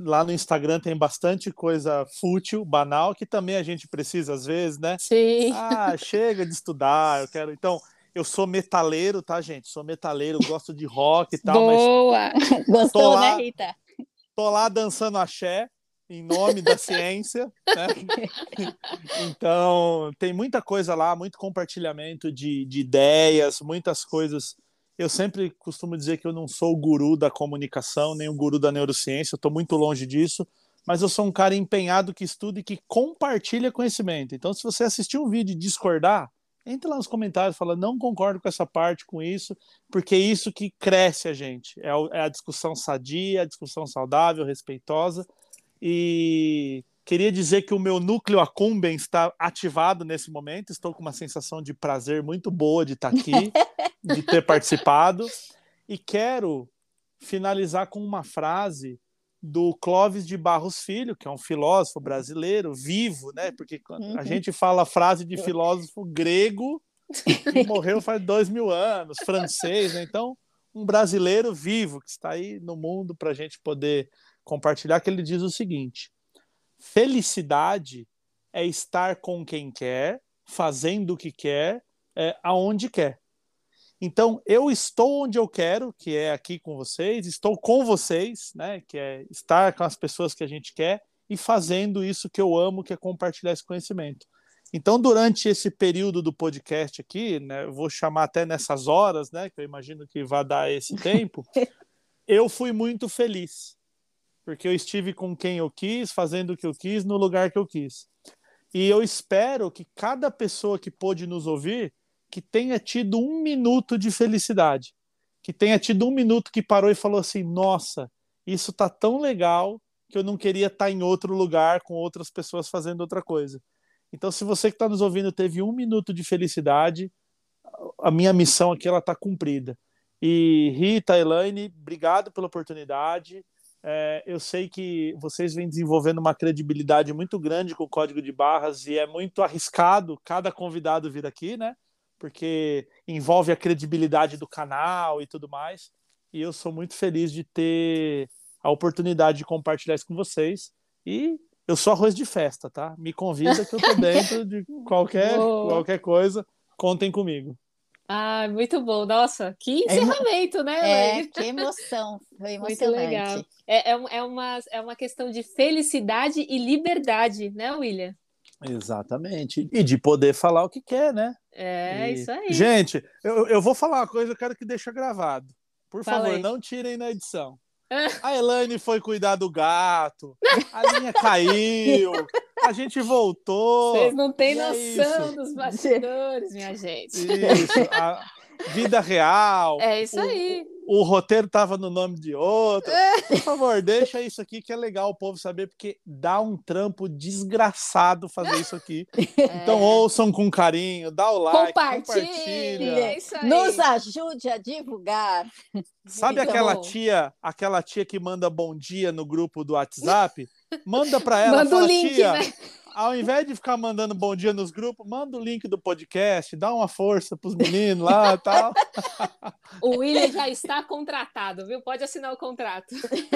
Lá no Instagram tem bastante coisa fútil, banal, que também a gente precisa às vezes, né? Sim. Ah, chega de estudar, eu quero... Então, eu sou metaleiro, tá, gente? Sou metaleiro, gosto de rock e tal. Boa! Mas Gostou, lá, né, Rita? Tô lá dançando axé, em nome da ciência, né? Então, tem muita coisa lá, muito compartilhamento de, de ideias, muitas coisas... Eu sempre costumo dizer que eu não sou o guru da comunicação, nem o guru da neurociência, eu estou muito longe disso, mas eu sou um cara empenhado que estuda e que compartilha conhecimento. Então, se você assistir um vídeo e discordar, entra lá nos comentários e fala, não concordo com essa parte, com isso, porque é isso que cresce a gente. É a discussão sadia, a discussão saudável, respeitosa. E queria dizer que o meu núcleo accumbens está ativado nesse momento, estou com uma sensação de prazer muito boa de estar aqui. De ter participado, e quero finalizar com uma frase do Clóvis de Barros Filho, que é um filósofo brasileiro, vivo, né? Porque a gente fala frase de filósofo grego, que morreu faz dois mil anos, francês, né? Então, um brasileiro vivo, que está aí no mundo para a gente poder compartilhar, que ele diz o seguinte, felicidade é estar com quem quer, fazendo o que quer, é, aonde quer. Então, eu estou onde eu quero, que é aqui com vocês, estou com vocês, né, que é estar com as pessoas que a gente quer e fazendo isso que eu amo, que é compartilhar esse conhecimento. Então, durante esse período do podcast aqui, né, eu vou chamar até nessas horas, né, que eu imagino que vai dar esse tempo, eu fui muito feliz. porque eu estive com quem eu quis, fazendo o que eu quis, no lugar que eu quis. E eu espero que cada pessoa que pôde nos ouvir, que tenha tido um minuto de felicidade, que tenha tido um minuto que parou e falou assim, nossa, isso tá tão legal que eu não queria estar em outro lugar com outras pessoas fazendo outra coisa. Então, se você que está nos ouvindo teve um minuto de felicidade, a minha missão aqui, ela tá cumprida. E Rita, Elaine, obrigado pela oportunidade. É, eu sei que vocês vêm desenvolvendo uma credibilidade muito grande com o Código de Barras e é muito arriscado cada convidado vir aqui, né? Porque envolve a credibilidade do canal e tudo mais. E eu sou muito feliz de ter a oportunidade de compartilhar isso com vocês. E eu sou arroz de festa, tá? Me convida que eu tô dentro de qualquer, qualquer coisa. Contem comigo. Ah, muito bom. Nossa, que encerramento, né? É, que emoção. Foi emocionante. Muito legal. É, é, uma, é uma questão de felicidade e liberdade, né, William? Exatamente. E de poder falar o que quer, né? É, e... isso aí. Gente, eu, eu vou falar uma coisa, eu quero que deixe gravado. Por Fala favor, aí. Não tirem na edição. A Elaine foi cuidar do gato, a linha caiu, a gente voltou. Vocês não têm noção é dos bastidores, minha gente. Isso, a vida real. É isso o, aí. O, o roteiro estava no nome de outro. Por favor, deixa isso aqui que é legal o povo saber, porque dá um trampo desgraçado fazer isso aqui. É. Então ouçam com carinho, dá o like, compartilha. compartilha. É isso aí. Nos ajude a divulgar. Sabe então... aquela tia, aquela tia que manda bom dia no grupo do WhatsApp? Manda para ela, manda fala, o link, tia, né? Ao invés de ficar mandando bom dia nos grupos, manda o link do podcast, dá uma força pros meninos lá e tal. O William já está contratado, viu? Pode assinar o contrato.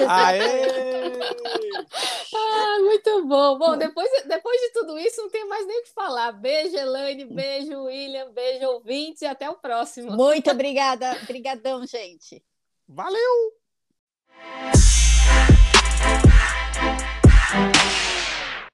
Aê! Ah, muito bom. Bom, depois, depois de tudo isso, não tem mais nem o que falar. Beijo, Elaine, beijo, William, beijo, ouvintes, e até o próximo. Muito obrigada. Obrigadão, gente. Valeu!